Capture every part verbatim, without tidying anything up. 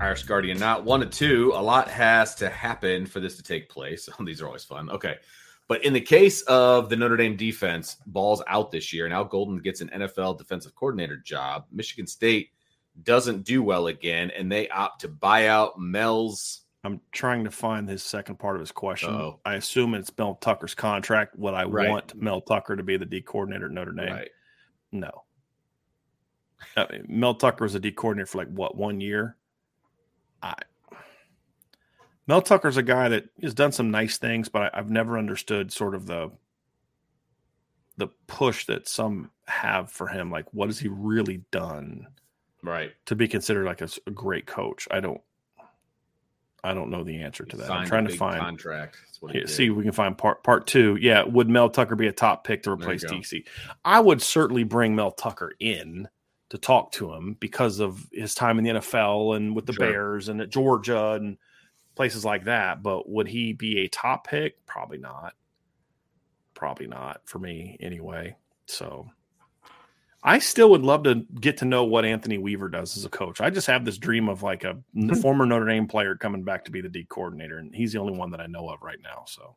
Irish Guardian Knot, one to two. A lot has to happen for this to take place. These are always fun. Okay. But in the case of the Notre Dame defense, ball's out this year, and Al Golden gets an N F L defensive coordinator job. Michigan State doesn't do well again, and they opt to buy out Mel's. I'm trying to find his second part of his question. Uh-oh. I assume it's Mel Tucker's contract. Would I right. want Mel Tucker to be the D coordinator at Notre Dame? Right. No. I mean, Mel Tucker was a D coordinator for like, what, one year? I, Mel Tucker's a guy that has done some nice things, but I, I've never understood sort of the the push that some have for him. Like, what has he really done, right, to be considered like a, a great coach? I don't, I don't know the answer he to that. I'm trying to find contract. That's what he yeah, see if we can find part part two. Yeah, would Mel Tucker be a top pick to replace D C? I would certainly bring Mel Tucker in to talk to him because of his time in the N F L and with the sure. Bears and at Georgia and places like that. But would he be a top pick? Probably not. Probably not for me anyway. So I still would love to get to know what Anthony Weaver does as a coach. I just have this dream of like a former Notre Dame player coming back to be the D coordinator. And he's the only one that I know of right now. So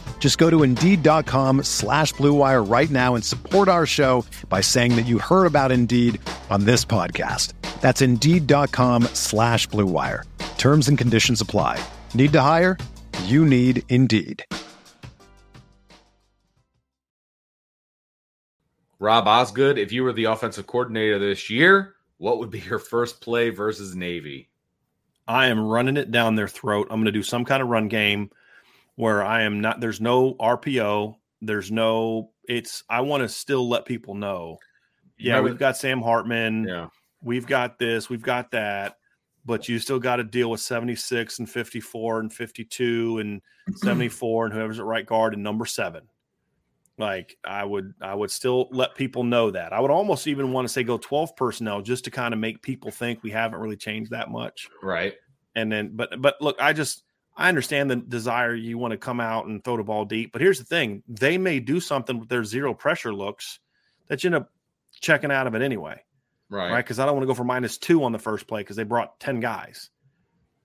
Just go to Indeed.com slash Blue Wire right now and support our show by saying that you heard about Indeed on this podcast. That's Indeed.com slash Blue Wire. Terms and conditions apply. Need to hire? You need Indeed. Rob Osgood, if you were the offensive coordinator this year, what would be your first play versus Navy? I am running it down their throat. I'm going to do some kind of run game. Where I am not, there's no R P O, there's no, it's, I want to still let people know, yeah, Remember, we've got Sam Hartman, yeah. we've got this, we've got that, but you still got to deal with seventy-six and fifty-four and fifty-two and seventy-four and whoever's at right guard and number seven. Like, I would, I would still let people know that. I would almost even want to say go twelve personnel just to kind of make people think we haven't really changed that much. Right. And then, but, but look, I just, I understand the desire you want to come out and throw the ball deep, but here's the thing. They may do something with their zero pressure looks that you end up checking out of it anyway. Right. Right. Because I don't want to go for minus two on the first play because they brought ten guys.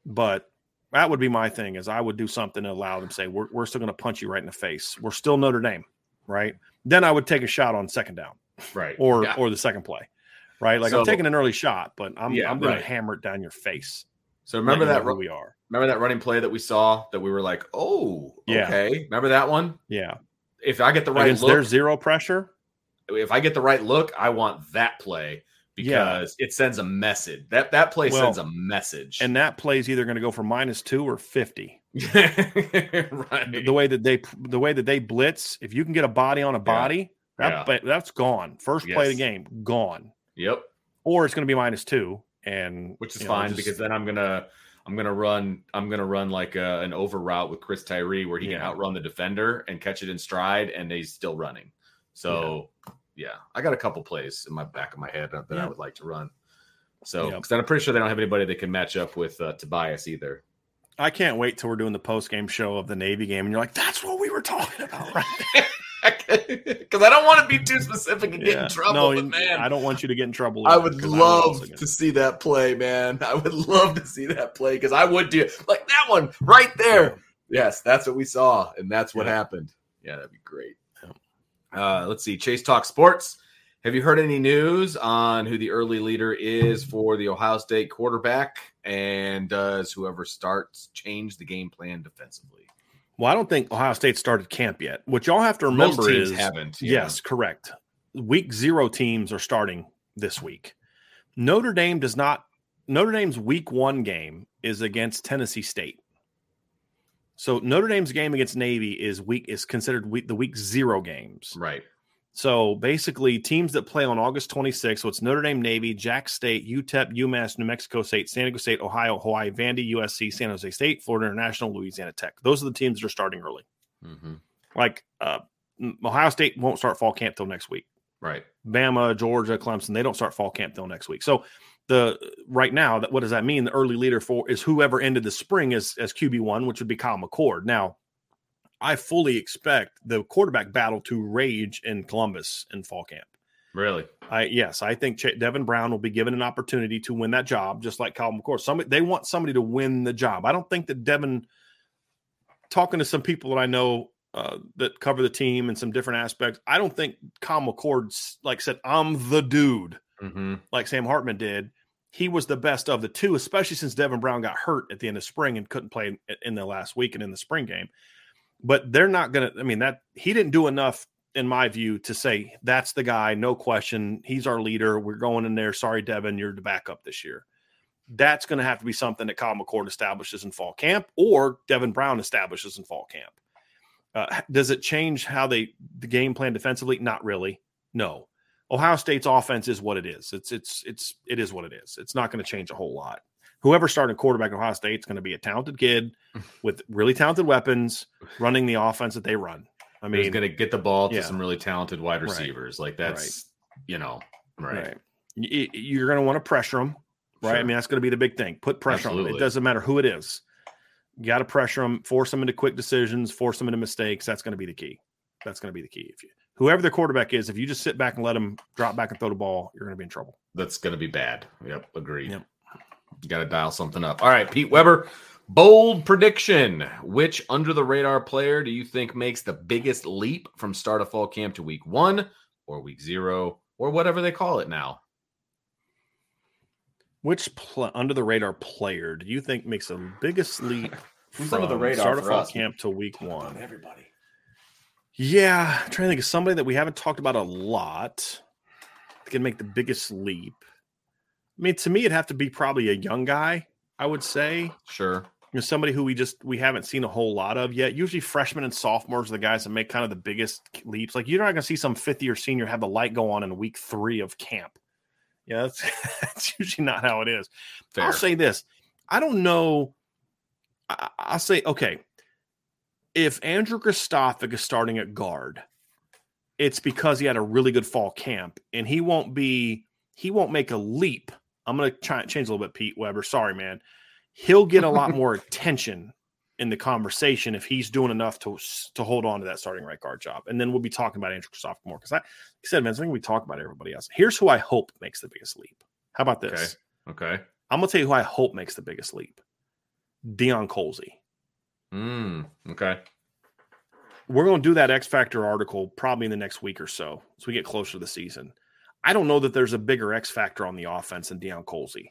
But That would be my thing, is I would do something to allow them to say, we're, we're still going to punch you right in the face. We're still Notre Dame, right? Then I would take a shot on second down, right? Or yeah. or the second play, right? Like, so, I'm taking an early shot, but I'm yeah, I'm going right. to hammer it down your face. So remember that run, we are. Remember that running play that we saw that we were like, oh, yeah. okay. Remember that one? Yeah. If I get the right Against look, there's zero pressure. If I get the right look, I want that play. Because yeah. it sends a message. That that play well, sends a message. And that play is either going to go for minus two or fifty. Right. The, the way that they the way that they blitz, if you can get a body on a body, yeah. that yeah. that's gone. First yes. play of the game, gone. Yep. Or it's going to be minus two, and which is fine know, just, because then I'm gonna I'm gonna run I'm gonna run like a, an over route with Chris Tyree where he yeah. can outrun the defender and catch it in stride, and he's still running. So. Yeah. Yeah, I got a couple plays in my back of my head that yeah. I would like to run. So, because yep. I'm pretty sure they don't have anybody that can match up with uh, Tobias either. I can't wait till we're doing the post-game show of the Navy game, and you're like, that's what we were talking about, right? Because I don't want to be too specific and yeah. get in trouble, no, but man. I don't want you to get in trouble. I would love I to see that play, man. I would love to see that play, because I would do – like that one right there. Yeah. Yes, that's what we saw, and that's what yeah. happened. Yeah, that'd be great. Uh, let's see. Chase Talk Sports. Have you heard any news on who the early leader is for the Ohio State quarterback? And does whoever starts change the game plan defensively? Well, I don't think Ohio State started camp yet. What y'all have to remember Most teams is haven't. Yeah. Yes, correct. Week zero teams are starting this week. Notre Dame does not. Notre Dame's week one game is against Tennessee State. So Notre Dame's game against Navy is week is considered week, the week zero games. Right. So basically teams that play on August twenty-sixth, so it's Notre Dame, Navy, Jack State, U T E P, UMass, New Mexico State, San Diego State, Ohio, Hawaii, Vandy, U S C, San Jose State, Florida International, Louisiana Tech. Those are the teams that are starting early. Mm-hmm. Like uh, Ohio State won't start fall camp till next week. Right. Bama, Georgia, Clemson, they don't start fall camp till next week. So The right now, that what does that mean? The early leader for is whoever ended the spring as as Q B one, which would be Kyle McCord. Now, I fully expect the quarterback battle to rage in Columbus in fall camp. Really? I yes, I think Ch- Devin Brown will be given an opportunity to win that job, just like Kyle McCord. Somebody they want somebody to win the job. I don't think that Devin. Talking to some people that I know uh, that cover the team and some different aspects, I don't think Kyle McCord like said, "I'm the dude." Mm-hmm. Like Sam Hartman did. He was the best of the two, especially since Devin Brown got hurt at the end of spring and couldn't play in, in the last week and in the spring game. But they're not going to – I mean, that he didn't do enough, in my view, to say that's the guy, no question. He's our leader. We're going in there. Sorry, Devin, you're the backup this year. That's going to have to be something that Kyle McCord establishes in fall camp or Devin Brown establishes in fall camp. Uh, does it change how they the game plan defensively? Not really. No. Ohio State's offense is what it is. It's it's it's it is what it is. It's not going to change a whole lot. Whoever started quarterback at Ohio State is going to be a talented kid with really talented weapons running the offense that they run. I mean, he's going to get the ball to yeah. some really talented wide receivers. Right. Like that's right. you know right. right. You're going to want to pressure them, right? Sure. I mean, that's going to be the big thing. Put pressure Absolutely. on them. It doesn't matter who it is. You got to pressure them, force them into quick decisions, force them into mistakes. That's going to be the key. That's going to be the key if you. Whoever the quarterback is, if you just sit back and let him drop back and throw the ball, you're going to be in trouble. That's going to be bad. Yep, agreed. Yep. You got to dial something up. All right, Pete Weber, bold prediction. Which under-the-radar player do you think makes the biggest leap from start of fall camp to week one or week zero or whatever they call it now? Which pl- under-the-radar player do you think makes the biggest leap from start of fall us? camp to week one? Everybody. Yeah, I'm trying to think of somebody that we haven't talked about a lot that can make the biggest leap. I mean, to me, it'd have to be probably a young guy, I would say. Sure. You know, somebody who we just we haven't seen a whole lot of yet. Usually freshmen and sophomores are the guys that make kind of the biggest leaps. Like, you're not going to see some fifth-year senior have the light go on in week three of camp. Yeah, that's, that's usually not how it is. Fair. I'll say this. I don't know. I, I'll say, okay. If Andrew Kristofic is starting at guard, it's because he had a really good fall camp, and he won't be he won't make a leap. I'm going to try and change a little bit, Pete Weber. Sorry, man. He'll get a lot more attention in the conversation if he's doing enough to to hold on to that starting right guard job. And then we'll be talking about Andrew Kristofic more because I he said, man, I think we talk about everybody else. Here's who I hope makes the biggest leap. How about this? Okay. okay. I'm going to tell you who I hope makes the biggest leap. Deion Colzie. Mm, okay. We're going to do that X Factor article probably in the next week or so as we get closer to the season. I don't know that there's a bigger X Factor on the offense than Deion Colzie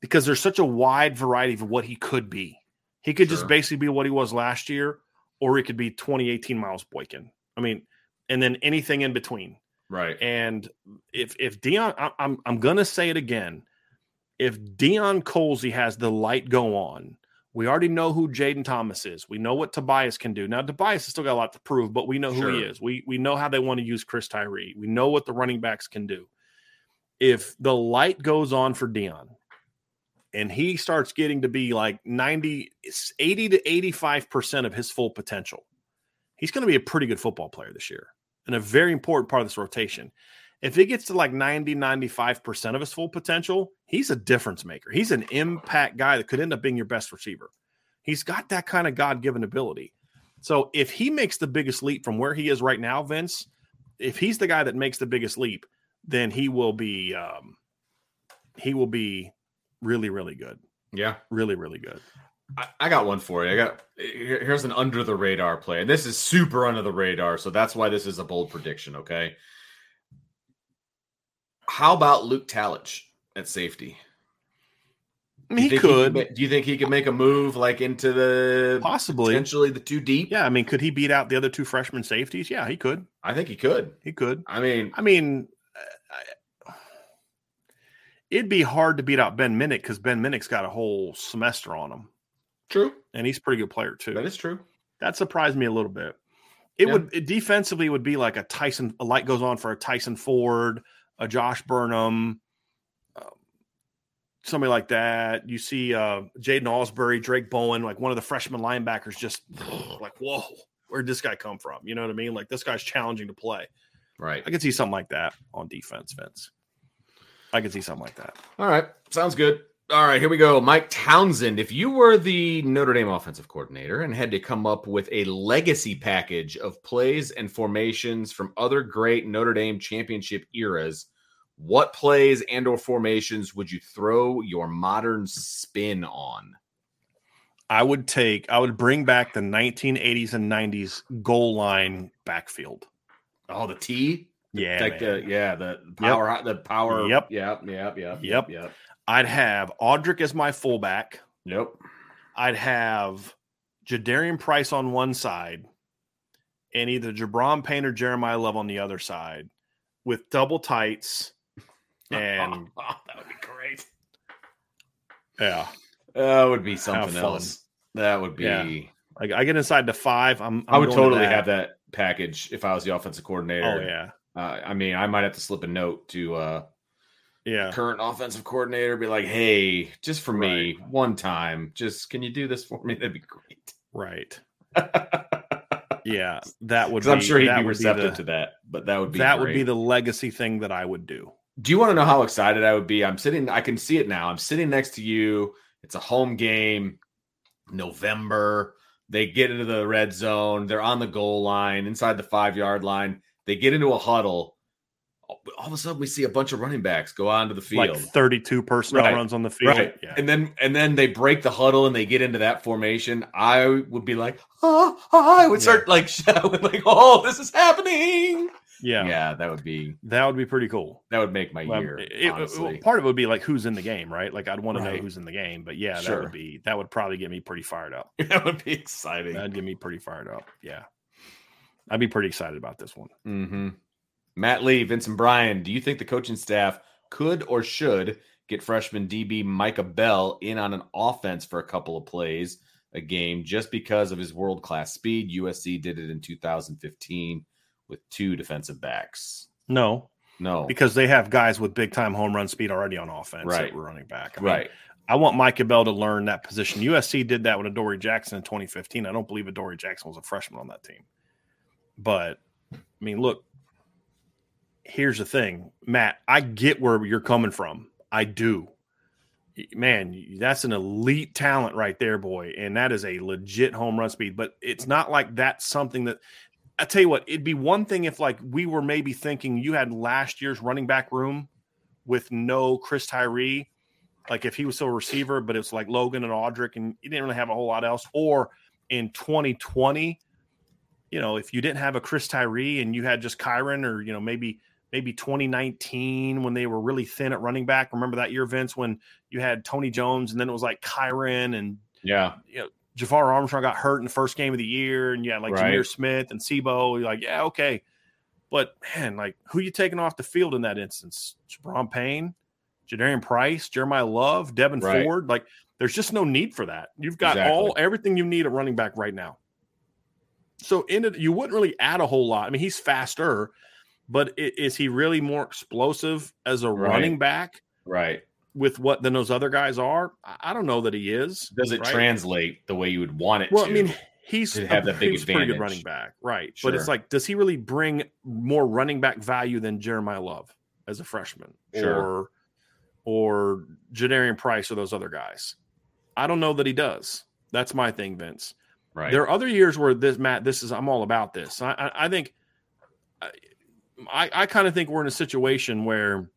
because there's such a wide variety of what he could be. He could sure. just basically be what he was last year, or he could be twenty eighteen Miles Boykin. I mean, and then anything in between. Right. And if if Deion, I, I'm I'm going to say it again. If Deion Colzie has the light go on, we already know who Jaden Thomas is. We know what Tobias can do. Now, Tobias has still got a lot to prove, but we know who sure. he is. We we know how they want to use Chris Tyree. We know what the running backs can do. If the light goes on for Deion and he starts getting to be like ninety, eighty to eighty-five percent of his full potential, he's going to be a pretty good football player this year and a very important part of this rotation. If it gets to like ninety, ninety-five percent of his full potential, he's a difference maker. He's an impact guy that could end up being your best receiver. He's got that kind of God-given ability. So if he makes the biggest leap from where he is right now, Vince, if he's the guy that makes the biggest leap, then he will be um, he will be really, really good. Yeah. Really, really good. I, I got one for you. I got here's an under-the-radar play. And this is super under the radar, so that's why this is a bold prediction, okay? How about Luke Talich at safety? He could. He can, do you think he could make a move like into the possibly potentially the two deep? Yeah, I mean, could he beat out the other two freshman safeties? Yeah, he could. I think he could. He could. I mean, I mean, I, it'd be hard to beat out Ben Minnick because Ben Minnick's got a whole semester on him. True, and he's a pretty good player too. That is true. That surprised me a little bit. It yeah. would it defensively would be like a Tyson. A light goes on for a Tyson Ford. A Josh Burnham, um, somebody like that. You see uh, Jaden Osbury, Drake Bowen, like one of the freshman linebackers just like, whoa, where'd this guy come from? You know what I mean? Like, this guy's challenging to play. Right. I could see something like that on defense, Vince. I could see something like that. All right. Sounds good. All right, here we go. Mike Townsend, if you were the Notre Dame offensive coordinator and had to come up with a legacy package of plays and formations from other great Notre Dame championship eras, what plays and or formations would you throw your modern spin on? I would take, I would bring back the nineteen eighties and nineties goal line backfield. Oh, the T? Yeah. Like the, yeah, the power, yep. the power. Yep. Yep. Yep. Yep. Yep. Yep. I'd have Audrick as my fullback. Yep. I'd have Jadarian Price on one side and either Jabron Payne or Jeremiah Love on the other side with double tights. And oh, that would be great. Yeah. That would be something else. That would be. Yeah. Like, I get inside the five. I'm, I'm I would totally to that. have that package if I was the offensive coordinator. Oh, yeah. Uh, I mean, I might have to slip a note to, uh, Yeah, current offensive coordinator, be like, hey, just for right. me, one time, just can you do this for me? That'd be great. Right. yeah, that would be. I'm sure he'd be receptive the, to that, but that would be That great. would be the legacy thing that I would do. Do you want to know how excited I would be? I'm sitting, I can see it now. I'm sitting next to you. It's a home game, November. They get into the red zone. They're on the goal line, inside the five-yard line. They get into a huddle. All of a sudden, we see a bunch of running backs go onto the field. Like thirty-two personnel right. runs on the field. Right. Yeah. And then and then they break the huddle and they get into that formation. I would be like, oh, oh I would start yeah. like shouting, like, oh, this is happening. Yeah. Yeah, that would be. That would be pretty cool. That would make my well, year, it, it, part of it would be like who's in the game, right? Like, I'd want right. to know who's in the game. But, yeah, sure. that would be that would probably get me pretty fired up. That would be exciting. That would get me pretty fired up. Yeah. I'd be pretty excited about this one. Mm-hmm. Matt Lee, Vincent Bryan, do you think the coaching staff could or should get freshman D B Micah Bell in on an offense for a couple of plays a game just because of his world-class speed? U S C did it in two thousand fifteen with two defensive backs. No. No. Because they have guys with big-time home run speed already on offense right. that we're running back. I mean, right. I want Micah Bell to learn that position. U S C did that with Adoree Jackson in twenty fifteen. I don't believe Adoree Jackson was a freshman on that team. But, I mean, look. Here's the thing, Matt, I get where you're coming from. I do. Man, that's an elite talent right there, boy. And that is a legit home run speed. But it's not like that's something that – I tell you what, it'd be one thing if, like, we were maybe thinking you had last year's running back room with no Chris Tyree like if he was still a receiver, but it's like Logan and Audrick, and he didn't really have a whole lot else. Or in twenty twenty, you know, if you didn't have a Chris Tyree and you had just Kyron, or, you know, maybe maybe twenty nineteen when they were really thin at running back. Remember that year, Vince, when you had Tony Jones and then it was like Kyron and yeah, you know, Jafar Armstrong got hurt in the first game of the year, and you had like right. Jameer Smith and Sebo. You're like, yeah, okay. But, man, like, who are you taking off the field in that instance? Jabron Payne, Jadarian Price, Jeremiah Love, Devin right. Ford. Like, there's just no need for that. You've got exactly. all everything you need at running back right now. So in it, you wouldn't really add a whole lot. I mean, he's faster, but it, is he really more explosive as a right. running back? Right. With what than those other guys are? I don't know that he is. Does it right? translate the way you would want it well, to? Well, I mean, he's, to have a, that big he's pretty good running back, right? Sure. But it's like, does he really bring more running back value than Jeremiah Love as a freshman? Sure. Or, or Jadarian Price or those other guys? I don't know that he does. That's my thing, Vince. Right. There are other years where this, Matt, this is, I'm all about this. I, I, I think, I, I kind of think we're in a situation where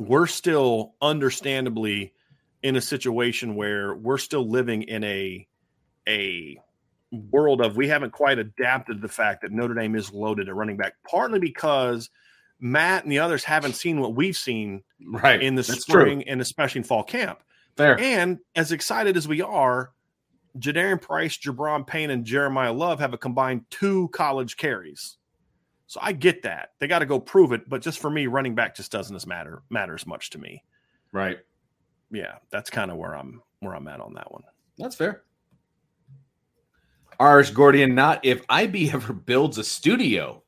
we're still understandably in a situation where we're still living in a, a world of, we haven't quite adapted to the fact that Notre Dame is loaded at running back, partly because Matt and the others haven't seen what we've seen right. in the That's spring true. And especially in fall camp. Fair. And as excited as we are, Jadarian Price, Jabron Payne, and Jeremiah Love have a combined two college carries. So I get that. They got to go prove it. But just for me, running back just doesn't matter matter as much to me. Right. Yeah, that's kind of where I'm where I'm at on that one. That's fair. Ours Gordian Knot, if I B ever builds a studio,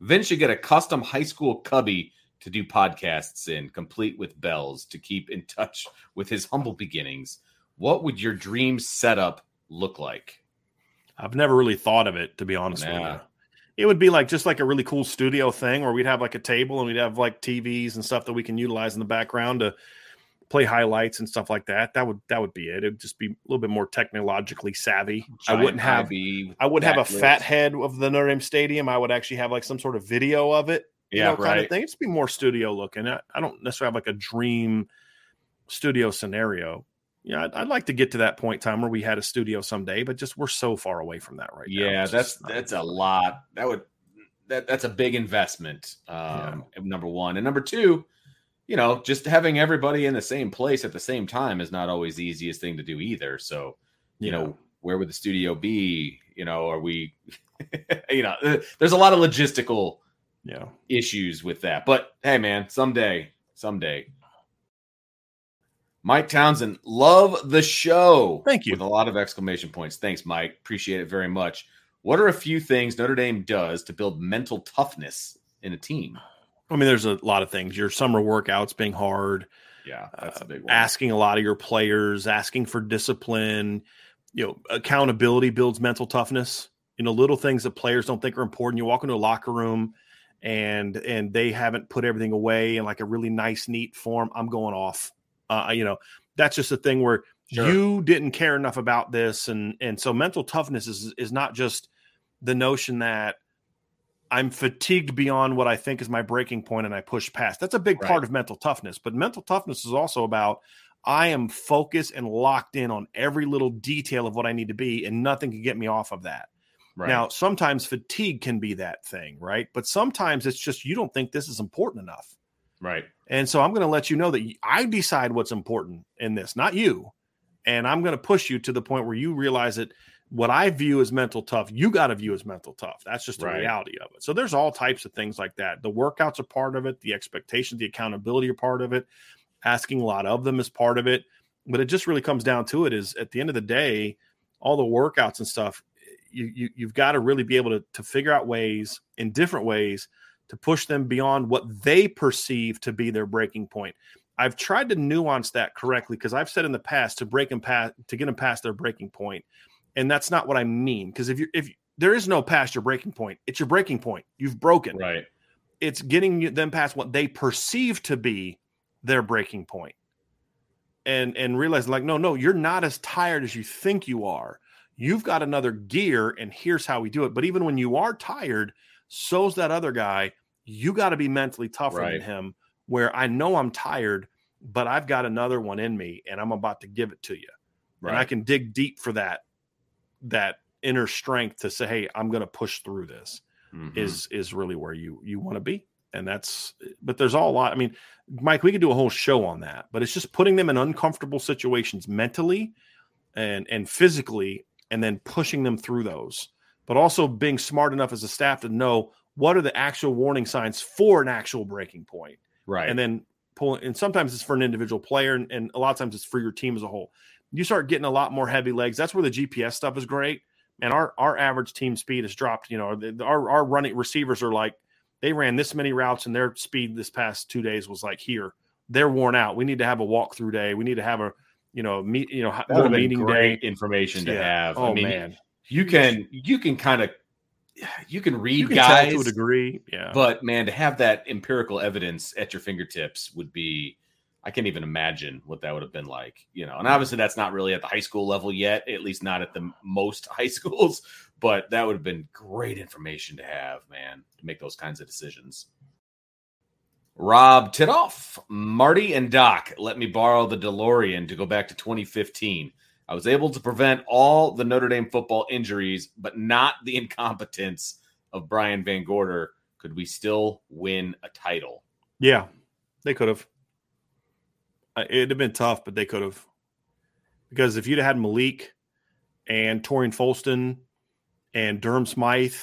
Vince should get a custom high school cubby to do podcasts in, complete with bells to keep in touch with his humble beginnings. What would your dream setup look like? I've never really thought of it, to be honest nah. with you. It would be like just like a really cool studio thing where we'd have like a table and we'd have like T Vs and stuff that we can utilize in the background to play highlights and stuff like that. That would that would be it. It would just be a little bit more technologically savvy. Giant I wouldn't have I would have a fat head of the Notre Dame Stadium. I would actually have like some sort of video of it. Yeah, you know, right. kind of thing. It'd just be more studio looking. I, I don't necessarily have like a dream studio scenario. Yeah, I'd, I'd like to get to that point in time where we had a studio someday, but just we're so far away from that right yeah, now. Yeah, that's that's a lot. That would that that's a big investment. Um, yeah. Number one, and number two, you know, just having everybody in the same place at the same time is not always the easiest thing to do either. So, you yeah. know, where would the studio be? You know, are we? you know, there's a lot of logistical yeah. issues with that. But hey, man, someday, someday. Mike Townsend, love the show. Thank you. With a lot of exclamation points. Thanks, Mike. Appreciate it very much. What are a few things Notre Dame does to build mental toughness in a team? I mean, there's a lot of things. Your summer workouts being hard. Yeah, that's a big one. Uh, asking a lot of your players, asking for discipline. You know, accountability builds mental toughness. You know, little things that players don't think are important. You walk into a locker room and and they haven't put everything away in like a really nice, neat form. I'm going off. Uh, you know, that's just a thing where sure. you didn't care enough about this. And and so mental toughness is is not just the notion that I'm fatigued beyond what I think is my breaking point and I push past. That's a big right. part of mental toughness. But mental toughness is also about I am focused and locked in on every little detail of what I need to be, and nothing can get me off of that. Right. Now, sometimes fatigue can be that thing, right? But sometimes it's just you don't think this is important enough. Right. And so I'm going to let you know that I decide what's important in this, not you. And I'm going to push you to the point where you realize that what I view as mental tough, you got to view as mental tough. That's just the right. reality of it. So there's all types of things like that. The workouts are part of it. The expectations, the accountability are part of it. Asking a lot of them is part of it. But it just really comes down to it is at the end of the day, all the workouts and stuff, you, you, you've got to really be able to, to figure out ways in different ways to push them beyond what they perceive to be their breaking point. I've tried to nuance that correctly because I've said in the past to break them past, to get them past their breaking point, and that's not what I mean. Because if you if you, there is no past your breaking point, it's your breaking point. You've broken. Right. It's getting them past what they perceive to be their breaking point, and and realizing like no no you're not as tired as you think you are. You've got another gear, and here's how we do it. But even when you are tired, so's that other guy. You got to be mentally tougher right. than him where I know I'm tired, but I've got another one in me and I'm about to give it to you. Right. And I can dig deep for that, that inner strength to say, hey, I'm going to push through this mm-hmm. is, is really where you, you want to be. And that's, but there's all a lot. I mean, Mike, we could do a whole show on that, but it's just putting them in uncomfortable situations mentally and, and physically, and then pushing them through those, but also being smart enough as a staff to know what are the actual warning signs for an actual breaking point. Right. And then pulling, and sometimes it's for an individual player. And, and a lot of times it's for your team as a whole. You start getting a lot more heavy legs. That's where the G P S stuff is great. And our, our average team speed has dropped, you know, the, our, our running receivers are like, they ran this many routes and their speed this past two days was like here. They're worn out. We need to have a walkthrough day. We need to have a, you know, meet, you know, that would have been great day. Information to yeah. have. Oh, I mean, man, you can, you can kind of, you can read you can guys to a degree. Yeah. But man, to have that empirical evidence at your fingertips would be, I can't even imagine what that would have been like, you know, and obviously that's not really at the high school level yet, at least not at the most high schools, but that would have been great information to have, man, to make those kinds of decisions. Rob Titoff, Marty and Doc, let me borrow the DeLorean to go back to twenty fifteen. I was able to prevent all the Notre Dame football injuries, but not the incompetence of Brian Van Gorder. Could we still win a title? Yeah, they could have. It'd have been tough, but they could have. Because if you'd have had Malik and Torian Folston and Durham Smythe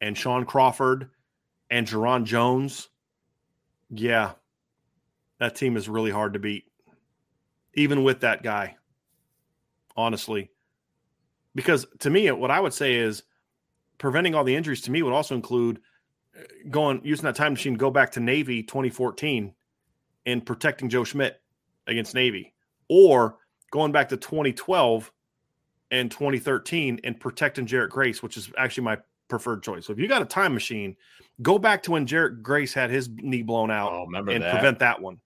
and Sean Crawford and Jerron Jones, yeah, that team is really hard to beat, even with that guy, honestly. Because to me, what I would say is preventing all the injuries to me would also include going using that time machine to go back to Navy twenty fourteen and protecting Joe Schmidt against Navy, or going back to twenty twelve and twenty thirteen and protecting Jarrett Grace, which is actually my preferred choice. So if you got a time machine, go back to when Jarrett Grace had his knee blown out oh, and that. prevent that one.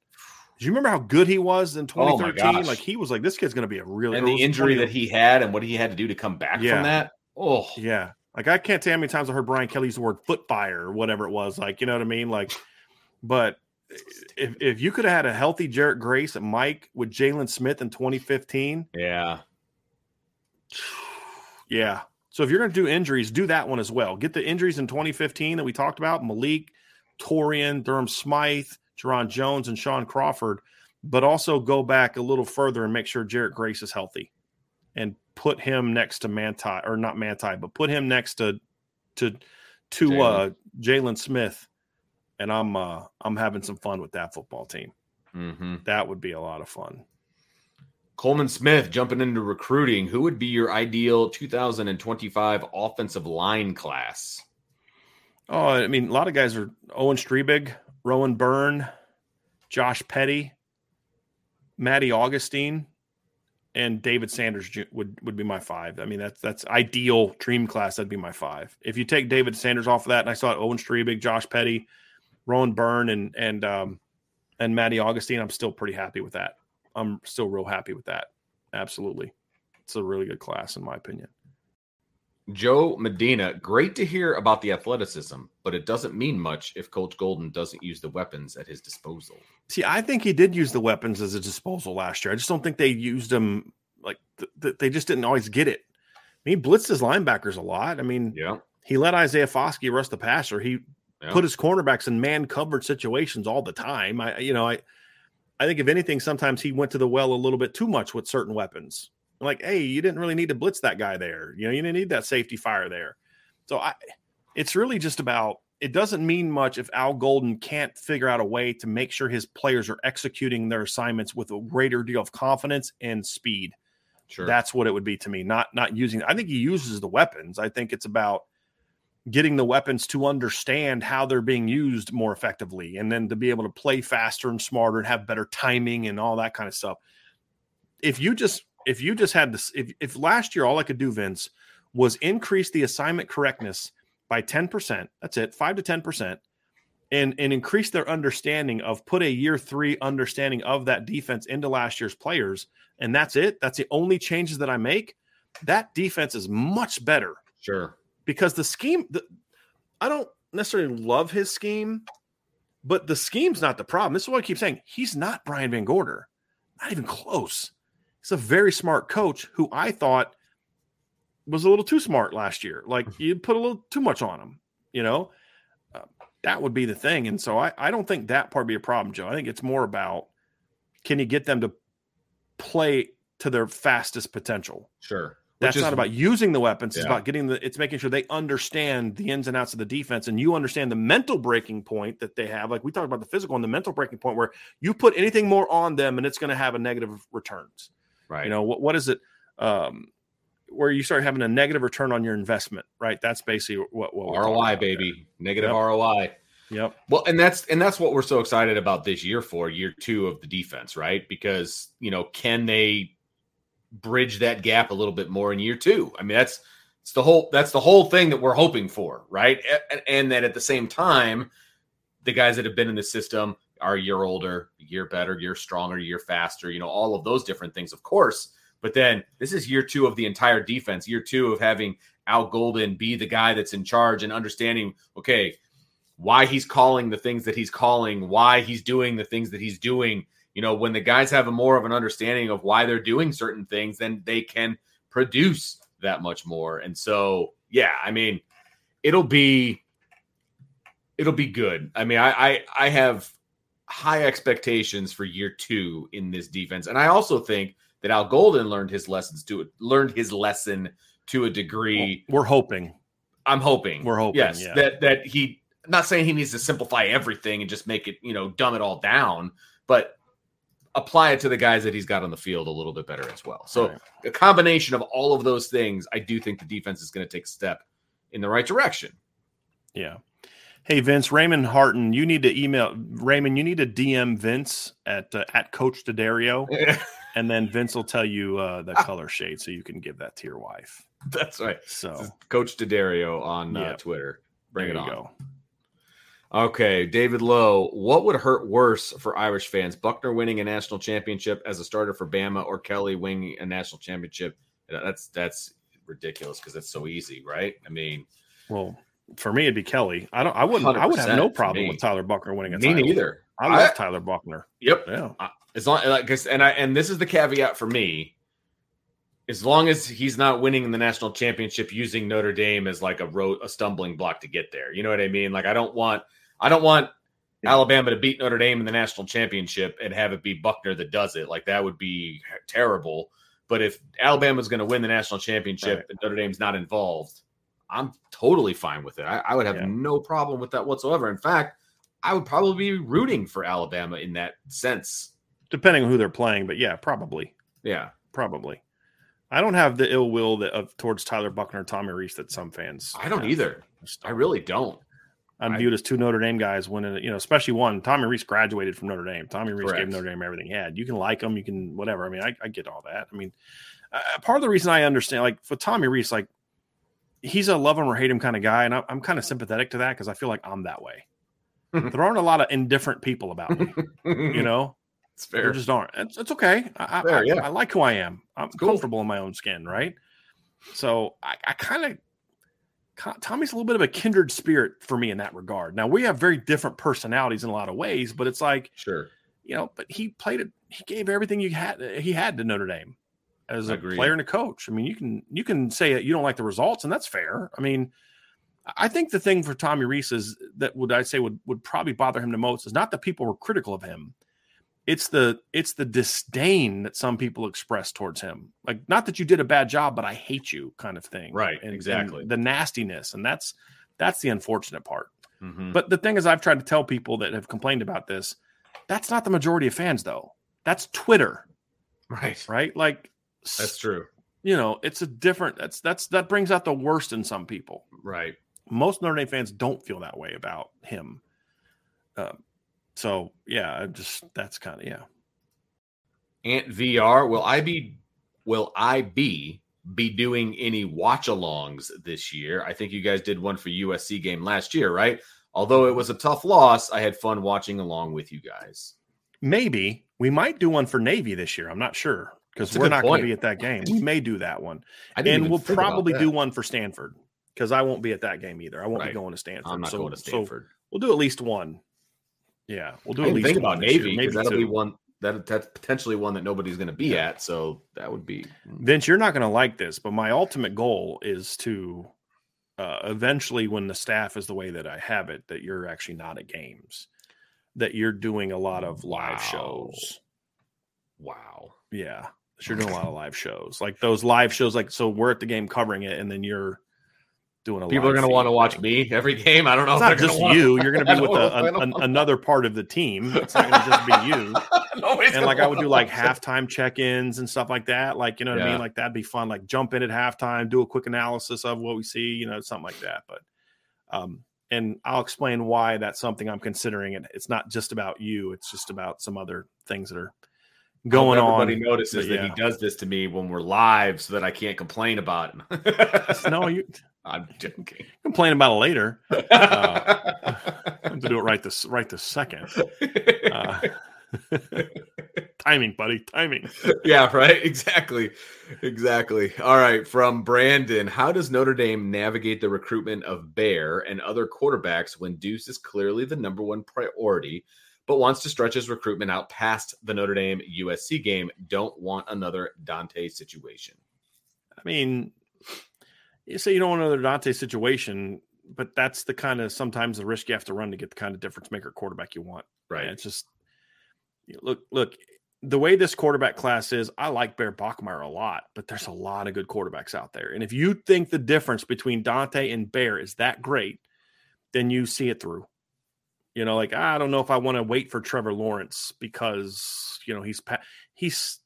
Do you remember how good he was in twenty thirteen? Oh like he was like, this kid's going to be a really and the injury player. That he had and what he had to do to come back yeah. from that. Oh yeah. Like I can't tell how many times I heard Brian Kelly use the word foot fire or whatever it was. Like, you know what I mean? Like, but If if you could have had a healthy Jarrett Grace and Mike with Jalen Smith in twenty fifteen. Yeah. Yeah. So if you're going to do injuries, do that one as well. Get the injuries in twenty fifteen that we talked about, Malik, Torian, Durham Smythe, Jerron Jones, and Sean Crawford, but also go back a little further and make sure Jarrett Grace is healthy and put him next to Manti, or not Manti, but put him next to to to Jalen. uh Jalen Smith. And I'm uh, I'm having some fun with that football team. Mm-hmm. That would be a lot of fun. Coleman Smith, jumping into recruiting, who would be your ideal two thousand twenty-five offensive line class? Oh, I mean, a lot of guys are Owen Strebig, Rowan Byrne, Josh Petty, Matty Augustine, and David Sanders would, would be my five. I mean, that's that's ideal dream class. That'd be my five. If you take David Sanders off of that, and I saw it, Owen Strebig, Josh Petty, Rowan Byrne and and um, and Matty Augustine, I'm still pretty happy with that. I'm still real happy with that. Absolutely. It's a really good class, in my opinion. Joe Medina, great to hear about the athleticism, but it doesn't mean much if Coach Golden doesn't use the weapons at his disposal. See, I think he did use the weapons as a disposal last year. I just don't think they used them. Like, th- th- they just didn't always get it. I mean, he blitzed his linebackers a lot. I mean, yeah. He let Isaiah Foskey rush the passer. He – Yeah. Put his cornerbacks in man covered situations all the time. I, you know, I, I think if anything, sometimes he went to the well a little bit too much with certain weapons. Like, hey, you didn't really need to blitz that guy there. You know, you didn't need that safety fire there. So I, it's really just about, it doesn't mean much if Al Golden can't figure out a way to make sure his players are executing their assignments with a greater deal of confidence and speed. Sure. That's what it would be to me. Not, not using, I think he uses the weapons. I think it's about getting the weapons to understand how they're being used more effectively, and then to be able to play faster and smarter and have better timing and all that kind of stuff. If you just, if you just had this, if, if last year, all I could do, Vince, was increase the assignment correctness by ten percent, that's it, five to ten percent, and, and increase their understanding of, put a year three understanding of that defense into last year's players. And that's it. That's the only changes that I make. That defense is much better. Sure. Because the scheme, the, I don't necessarily love his scheme, But the scheme's not the problem. This is what I keep saying. He's not Brian Van Gorder. Not even close. He's a very smart coach who I thought was a little too smart last year. Like, you put a little too much on him, you know? Uh, that would be the thing. And so I, I don't think that part would be a problem, Joe. I think it's more about, can you get them to play to their fastest potential? Sure. That's Which not is, about using the weapons. Yeah. It's about getting the, it's making sure they understand the ins and outs of the defense, and you understand the mental breaking point that they have. Like we talked about the physical and the mental breaking point where you put anything more on them and it's going to have a negative returns, right? You know, what, what is it um, where you start having a negative return on your investment, right? That's basically what, what R O I, baby, there. Negative yep. R O I. Yep. Well, and that's, and that's what we're so excited about this year for year two of the defense, right? Because, you know, can they bridge that gap a little bit more in year two? I mean, that's it's the whole that's the whole thing that we're hoping for, right? And, and that at the same time, the guys that have been in the system are a year older, a year better, a year stronger, a year faster, you know, all of those different things, of course. But then this is year two of the entire defense, year two of having Al Golden be the guy that's in charge and understanding, okay, why he's calling the things that he's calling, why he's doing the things that he's doing. You know, when the guys have a more of an understanding of why they're doing certain things, then they can produce that much more. And so, yeah, I mean, it'll be it'll be good. I mean, I I, I have high expectations for year two in this defense. And I also think that Al Golden learned his lessons to learned his lesson to a degree. We're hoping. I'm hoping. We're hoping. Yes. Yeah. That that he I'm not saying he needs to simplify everything and just make it, you know, dumb it all down, but apply it to the guys that he's got on the field a little bit better as well. So right. A combination of all of those things, I do think the defense is going to take a step in the right direction. Yeah. Hey, Vince, Raymond Harton, you need to email Raymond. You need to D M Vince at, uh, at Coach D'Addario. And then Vince will tell you uh, the color shade so you can give that to your wife. That's right. So Coach D'Addario on yep. uh, Twitter. Bring there it on. Go. Okay, David Lowe, what would hurt worse for Irish fans, Buckner winning a national championship as a starter for Bama or Kelly winning a national championship? That's that's ridiculous because it's so easy, right? I mean, well, for me it'd be Kelly. I don't. I wouldn't. I would have no problem with Tyler Buckner winning a title. Me neither. I love I, Tyler Buckner. Yep. Yeah. I, as long like and I and this is the caveat for me. As long as he's not winning the national championship using Notre Dame as like a road, a stumbling block to get there. You know what I mean? Like I don't want I don't want yeah. Alabama to beat Notre Dame in the national championship and have it be Buckner that does it. Like that would be terrible. But if Alabama's going to win the national championship right. and Notre Dame's not involved, I'm totally fine with it. I, I would have yeah. no problem with that whatsoever. In fact, I would probably be rooting for Alabama in that sense. Depending on who they're playing, but yeah, probably. Yeah. Probably. I don't have the ill will that, of towards Tyler Buckner and Tommy Reese that some fans. I don't have. either. I really don't. I'm I, viewed as two Notre Dame guys winning, you know, especially one. Tommy Reese graduated from Notre Dame. Tommy Reese correct. gave Notre Dame everything he had. You can like him, you can whatever. I mean, I, I get all that. I mean, uh, part of the reason I understand, like for Tommy Reese, like he's a love him or hate him kind of guy, and I, I'm kind of sympathetic to that because I feel like I'm that way. There aren't a lot of indifferent people about me, you know. It's fair. They're just aren't. It's, it's okay. I, fair, I, yeah. I like who I am. I'm cool. comfortable in my own skin, right? So I, I kind of – Tommy's a little bit of a kindred spirit for me in that regard. Now, we have very different personalities in a lot of ways, but it's like – sure. You know, but he played it – he gave everything you had, he had to Notre Dame as a Agreed. player and a coach. I mean, you can you can say that you don't like the results, and that's fair. I mean, I think the thing for Tommy Reese is that would I say would, would probably bother him the most is not that people were critical of him. It's the it's the disdain that some people express towards him. Like, not that you did a bad job, but I hate you kind of thing. Right, and, exactly. And the nastiness, and that's that's the unfortunate part. Mm-hmm. But the thing is, I've tried to tell people that have complained about this, that's not the majority of fans, though. That's Twitter. Right. Right? Like that's true. You know, it's a different – That's that's that brings out the worst in some people. Right. Most Notre Dame fans don't feel that way about him. Um. Uh, So, yeah, I just that's kind of, yeah. Ant V R, will I be will I be be doing any watch-alongs this year? I think you guys did one for U S C game last year, right? Although it was a tough loss, I had fun watching along with you guys. Maybe. We might do one for Navy this year. I'm not sure because we're not going to be at that game. We may do that one. And we'll probably do one for Stanford because I won't be at that game either. I won't right. be going to Stanford. I'm not so, going to Stanford. So we'll do at least one. Yeah, we'll do I at least think about Navy because that'll two. be one that that's potentially one that nobody's going to be yeah. at. So that would be. Vince, you're not going to like this, but my ultimate goal is to uh, eventually, when the staff is the way that I have it, that you're actually not at games, that you're doing a lot of live wow. shows. Wow. Yeah, you're doing a lot of live shows, like those live shows. Like so, we're at the game covering it, and then you're. Doing a People are going to want to watch me every game. I don't know. It's not just you. You're going to be with a, a, an, another part of the team. It's not going to just be you. Nobody's and like I would do like halftime check-ins and stuff like that. Like, you know what yeah. I mean? Like that'd be fun. Like jump in at halftime, do a quick analysis of what we see, you know, something like that. But um, and I'll explain why that's something I'm considering. It it's not just about you. It's just about some other things that are going everybody on. Everybody notices but, yeah. that he does this to me when we're live, so that I can't complain about it. No, you. I'm joking. Complain about it later. Uh, I have to do it right this right this second. Uh, timing, buddy. Timing. Yeah, right. Exactly. Exactly. All right. From Brandon, how does Notre Dame navigate the recruitment of Bear and other quarterbacks when Deuce is clearly the number one priority, but wants to stretch his recruitment out past the Notre Dame U S C game? Don't want another Dante situation. I mean, you say you don't want another Dante situation, but that's the kind of sometimes the risk you have to run to get the kind of difference maker quarterback you want. Right. And it's just look, look, the way this quarterback class is, I like Bear Bachmeier a lot, but there's a lot of good quarterbacks out there. And if you think the difference between Dante and Bear is that great, then you see it through. You know, like, I don't know if I want to wait for Trevor Lawrence because, you know, he's, he's,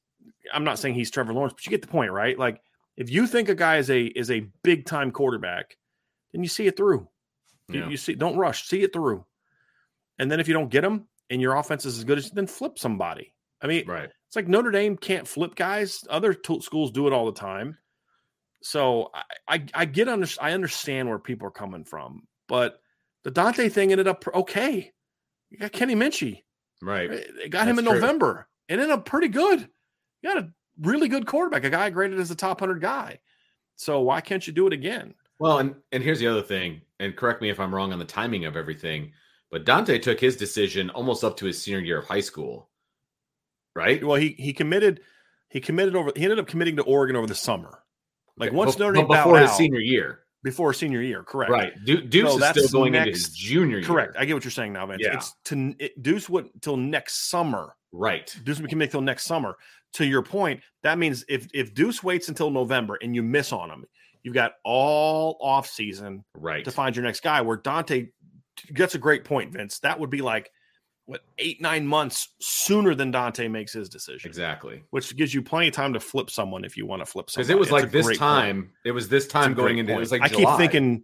I'm not saying he's Trevor Lawrence, but you get the point, right? Like, if you think a guy is a is a big time quarterback, then you see it through. Yeah. You, you see, don't rush, see it through. And then if you don't get him, and your offense is as good as, then flip somebody. I mean, right. It's like Notre Dame can't flip guys; other t- schools do it all the time. So I I, I get under, I understand where people are coming from, but the Dante thing ended up okay. You got Kenny Minchie, right? It got That's him in true. November. It ended up pretty good. You got a really good quarterback, a guy graded as a top one hundred guy. So why can't you do it again? Well, and, and here's the other thing, and correct me if I'm wrong on the timing of everything, but Dante took his decision almost up to his senior year of high school, right? Well, he he committed he committed over he ended up committing to Oregon over the summer. Like okay. once Be- Notre Dame before his out, senior year. Before senior year, correct. Right. Du- Deuce so is still going next, into his junior year. Correct. I get what you're saying now, Vince. Yeah. It's to, it, Deuce wouldn't till next summer. Right. Deuce we can make till next summer. To your point, that means if, if Deuce waits until November and you miss on him, you've got all offseason right. to find your next guy. Where Dante gets a great point, Vince. That would be like, what, eight, nine months sooner than Dante makes his decision. Exactly. Which gives you plenty of time to flip someone if you want to flip someone. Because it was it's like this time. Point. It was this time going into it was like I July. keep thinking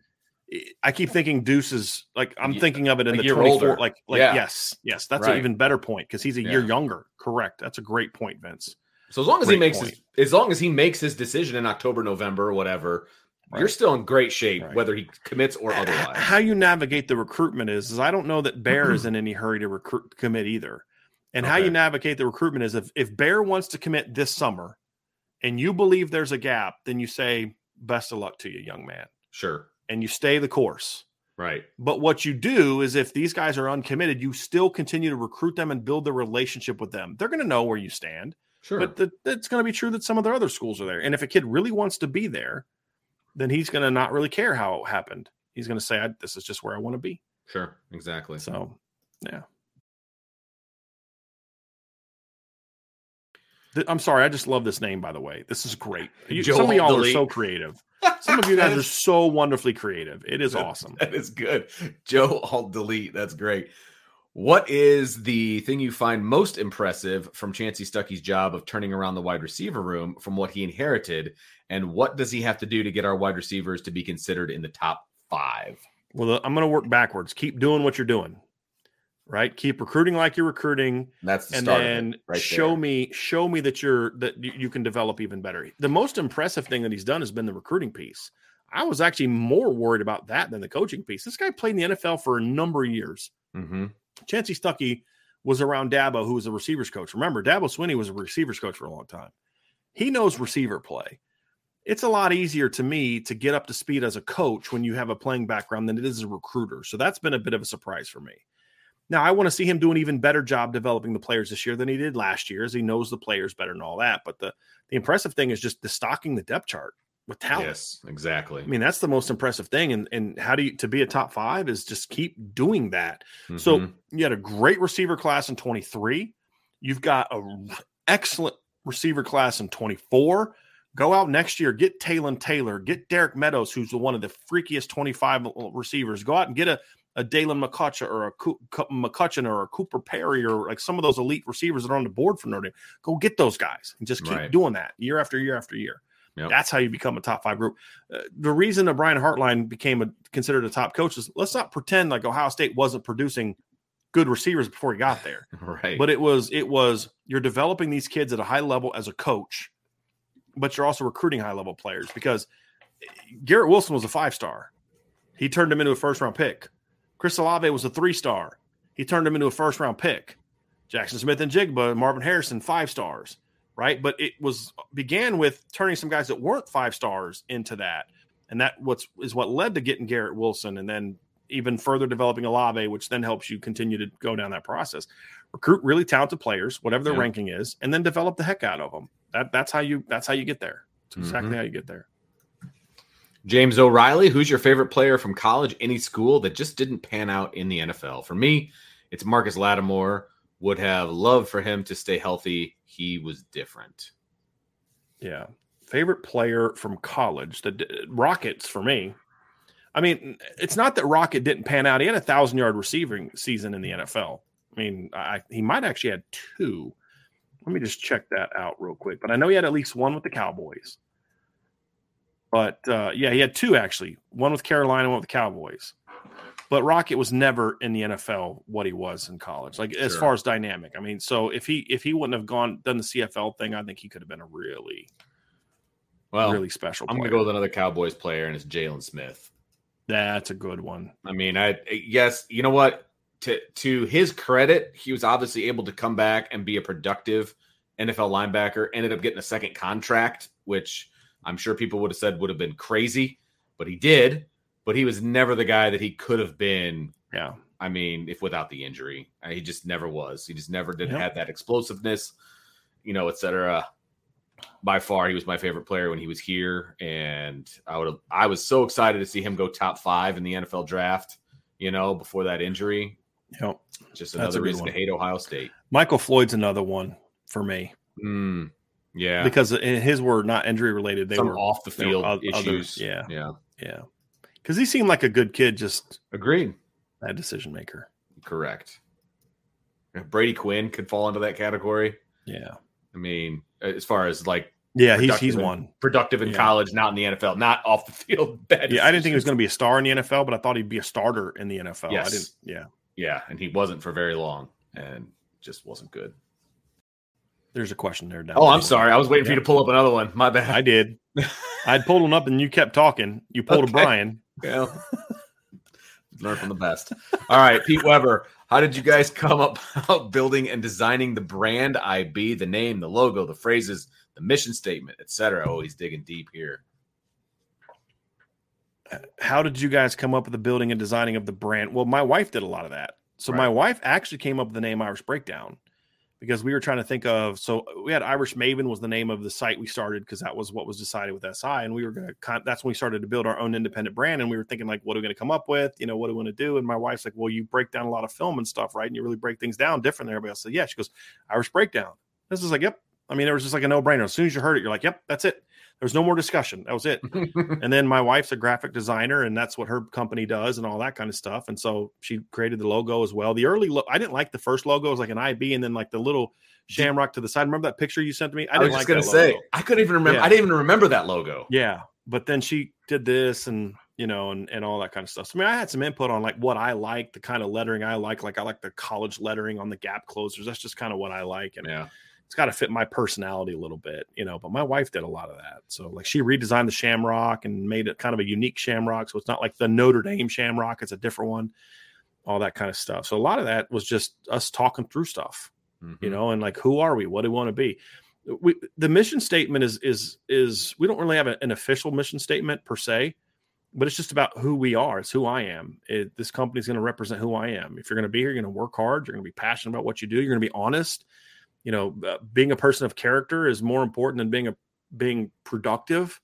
I keep thinking Deuce is like I'm yeah. thinking of it in a the twenty-four. Like, like yeah. yes, yes, that's right. an even better point because he's a yeah. year younger. Correct. That's a great point, Vince. So as long as great he makes point. his, as long as he makes his decision in October, November, whatever, right. you're still in great shape, right. whether he commits or otherwise. How you navigate the recruitment is, is I don't know that Bear is in any hurry to recruit commit either. And okay. how you navigate the recruitment is if if Bear wants to commit this summer, and you believe there's a gap, then you say best of luck to you, young man. Sure. And you stay the course. Right. But what you do is if these guys are uncommitted, you still continue to recruit them and build the relationship with them. They're going to know where you stand. Sure. But the, it's going to be true that some of their other schools are there. And if a kid really wants to be there, then he's going to not really care how it happened. He's going to say, I, this is just where I want to be. Sure. Exactly. So, yeah. I'm sorry. I just love this name, by the way. This is great. You, some of y'all are so creative. Some of you guys is, are so wonderfully creative. It is that, awesome. That is good. Joe, I'll delete. That's great. What is the thing you find most impressive from Chancey Stuckey's job of turning around the wide receiver room from what he inherited? And what does he have to do to get our wide receivers to be considered in the top five? Well, I'm going to work backwards. Keep doing what you're doing. Right, keep recruiting like you're recruiting. That's the and start then of it right show there. me, show me that you're that you can develop even better. The most impressive thing that he's done has been the recruiting piece. I was actually more worried about that than the coaching piece. This guy played in the N F L for a number of years. Mm-hmm. Chancey Stuckey was around Dabo, who was a receivers coach. Remember, Dabo Swinney was a receivers coach for a long time. He knows receiver play. It's a lot easier to me to get up to speed as a coach when you have a playing background than it is as a recruiter. So that's been a bit of a surprise for me. Now, I want to see him do an even better job developing the players this year than he did last year, as he knows the players better and all that. But the, the impressive thing is just the stocking the depth chart with talent. Yes, exactly. I mean, that's the most impressive thing. And and how do you, to be a top five is just keep doing that. Mm-hmm. So you had a great receiver class in twenty-three. You've got an excellent receiver class in twenty-four. Go out next year, get Taylen Taylor, get Derek Meadows, who's one of the freakiest twenty-five receivers. Go out and get a, a Dalen McCutcheon or a Co- McCutcheon or a Cooper Perry or like some of those elite receivers that are on the board for Notre Dame. Go get those guys and just keep right. doing that year after year after year. Yep. That's how you become a top five group. Uh, the reason that Brian Hartline became a, considered a top coach is let's not pretend like Ohio State wasn't producing good receivers before he got there. Right. But it was it was you're developing these kids at a high level as a coach, but you're also recruiting high level players because Garrett Wilson was a five star. He turned him into a first round pick. Chris Olave was a three star. He turned him into a first round pick. Jackson Smith and Jigba, Marvin Harrison, five stars. Right. But it was began with turning some guys that weren't five stars into that. And that what's is what led to getting Garrett Wilson and then even further developing Olave, which then helps you continue to go down that process. Recruit really talented players, whatever their yeah. ranking is, and then develop the heck out of them. That that's how you that's how you get there. That's exactly mm-hmm. how you get there. James O'Reilly, who's your favorite player from college, any school that just didn't pan out in the N F L? For me, it's Marcus Lattimore. Would have loved for him to stay healthy. He was different. Yeah. Favorite player from college, the Rockets for me. I mean, it's not that Rocket didn't pan out. He had a thousand yard receiving season in the N F L. I mean, I, he might actually had two. Let me just check that out real quick. But I know he had at least one with the Cowboys. But, uh, yeah, he had two, actually. One with Carolina, one with the Cowboys. But Rocket was never in the N F L what he was in college, like sure. as far as dynamic. I mean, so if he if he wouldn't have gone done the C F L thing, I think he could have been a really, well, really special player. I'm going to go with another Cowboys player, and it's Jalen Smith. That's a good one. I mean, I yes, you know what? To, to his credit, he was obviously able to come back and be a productive N F L linebacker, ended up getting a second contract, which I'm sure people would have said would have been crazy, but he did. But he was never the guy that he could have been. Yeah. I mean, if without the injury, he just never was. He just never did yep. have that explosiveness, you know, et cetera. By far, he was my favorite player when he was here. And I would have, I was so excited to see him go top five in the N F L draft, you know, before that injury. Yep. Just another That's a good reason one. To hate Ohio State. Michael Floyd's another one for me. Mm, yeah. Because in his word, not injury related. They Some were off the field you know, issues. Others. Yeah. Yeah. Yeah. Because he seemed like a good kid, just agreed. That decision maker, correct. Brady Quinn could fall into that category. Yeah, I mean, as far as like, yeah, he's he's one productive in yeah. college, not in the N F L, not off the field. Bad yeah, I didn't think he was going to be a star in the N F L, but I thought he'd be a starter in the N F L. Yes. I didn't. Yeah, yeah, and he wasn't for very long, and just wasn't good. There's a question there. Down oh, there. I'm sorry. I was waiting yeah. for you to pull up another one. My bad. I did. I pulled one up, and you kept talking. You pulled okay. a Brian. Yeah. Learn from the best. All right, Pete Weber, how did you guys come up about building and designing the brand I B, the name, the logo, the phrases, the mission statement, et cetera? Oh, he's digging deep here. How did you guys come up with the building and designing of the brand? Well, my wife did a lot of that. So right. my wife actually came up with the name Irish Breakdown because we were trying to think of, so we had Irish Maven was the name of the site we started because that was what was decided with S I. And we were going to, that's when we started to build our own independent brand. And we were thinking like, what are we going to come up with? You know, what do we want to do? And my wife's like, well, you break down a lot of film and stuff, right? And you really break things down different than everybody else. So yeah, she goes, Irish Breakdown. This is like, yep. I mean, it was just like a no brainer. As soon as you heard it, you're like, yep, that's it. There was no more discussion. That was it. And then my wife's a graphic designer, and that's what her company does and all that kind of stuff. And so she created the logo as well. The early logo, I didn't like the first logo. It was like an I B and then like the little shamrock to the side. Remember that picture you sent to me? I, I didn't was just like going to say, logo. I couldn't even remember. Yeah. I didn't even remember that logo. Yeah. But then she did this and, you know, and, and all that kind of stuff. So, I mean, I had some input on like what I like, the kind of lettering I like. Like I like the college lettering on the gap closers. That's just kind of what I like. And yeah. It's got to fit my personality a little bit, you know, but my wife did a lot of that. So like she redesigned the shamrock and made it kind of a unique shamrock. So it's not like the Notre Dame shamrock. It's a different one, all that kind of stuff. So a lot of that was just us talking through stuff, mm-hmm. you know, and like, who are we? What do we want to be? We, the mission statement is, is, is we don't really have a, an official mission statement per se. But it's just about who we are. It's who I am. It, this company is going to represent who I am. If you're going to be here, you're going to work hard. You're going to be passionate about what you do. You're going to be honest. You know, uh, being a person of character is more important than being a being productive.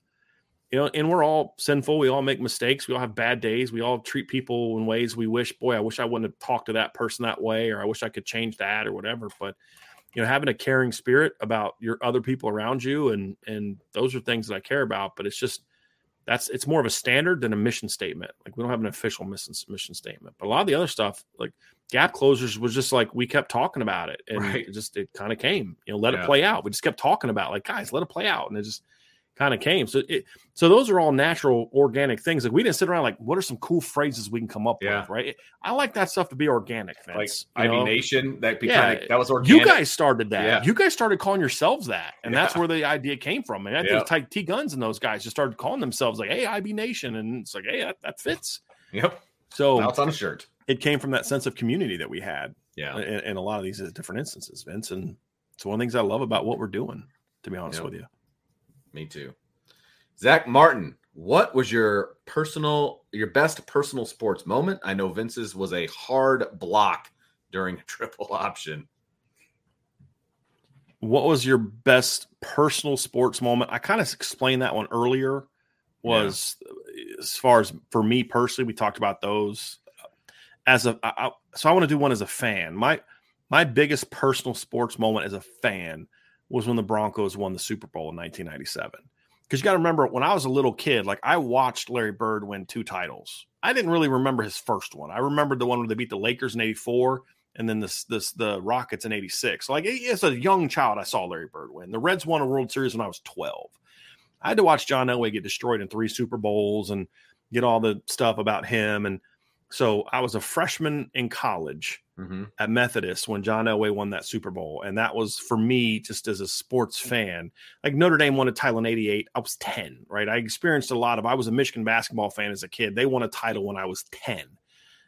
You know, and we're all sinful. We all make mistakes. We all have bad days. We all treat people in ways we wish, boy, I wish I wouldn't have talked to that person that way, or I wish I could change that or whatever. But, you know, having a caring spirit about your other people around you, and and those are things that I care about. But it's just, That's it's more of a standard than a mission statement. Like, we don't have an official mission, mission statement. But a lot of the other stuff, like gap closers, was just like we kept talking about it, and right. it just it kind of came. You know, let yeah. it play out. We just kept talking about it, like, guys, let it play out, and it just kind of came. So it so those are all natural, organic things. Like, we didn't sit around like, what are some cool phrases we can come up yeah. with, right? I like that stuff to be organic. Vince. Like Ivy Nation, that be yeah. kinda, that was organic. You guys started that. Yeah. You guys started calling yourselves that, and yeah. that's where the idea came from. And I think yeah. T Guns and those guys just started calling themselves like, "Hey, Ivy Nation," and it's like, "Hey, that, that fits." Yep. So now it's on a shirt. It came from that sense of community that we had. Yeah. In, in a lot of these different instances, Vince, and it's one of the things I love about what we're doing. To be honest yep. with you. Me too. Zach Martin, what was your personal, your best personal sports moment? I know Vince's was a hard block during a triple option. What was your best personal sports moment? I kind of explained that one earlier. Was yeah. as far as for me personally, we talked about those as a. I, I, so I want to do one as a fan. My my biggest personal sports moment as a fan was when the Broncos won the Super Bowl in nineteen ninety-seven. Because you got to remember, when I was a little kid, like, I watched Larry Bird win two titles. I didn't really remember his first one. I remembered the one where they beat the Lakers in eighty-four and then this, this, the Rockets in eighty-six. Like, as a young child, I saw Larry Bird win. The Reds won a World Series when I was twelve. I had to watch John Elway get destroyed in three Super Bowls and get all the stuff about him. And so I was a freshman in college mm-hmm. at Methodist when John Elway won that Super Bowl. And that was, for me, just as a sports fan, like, Notre Dame won a title in eighty-eight. I was ten, right? I experienced a lot of, I was a Michigan basketball fan as a kid. They won a title when I was ten,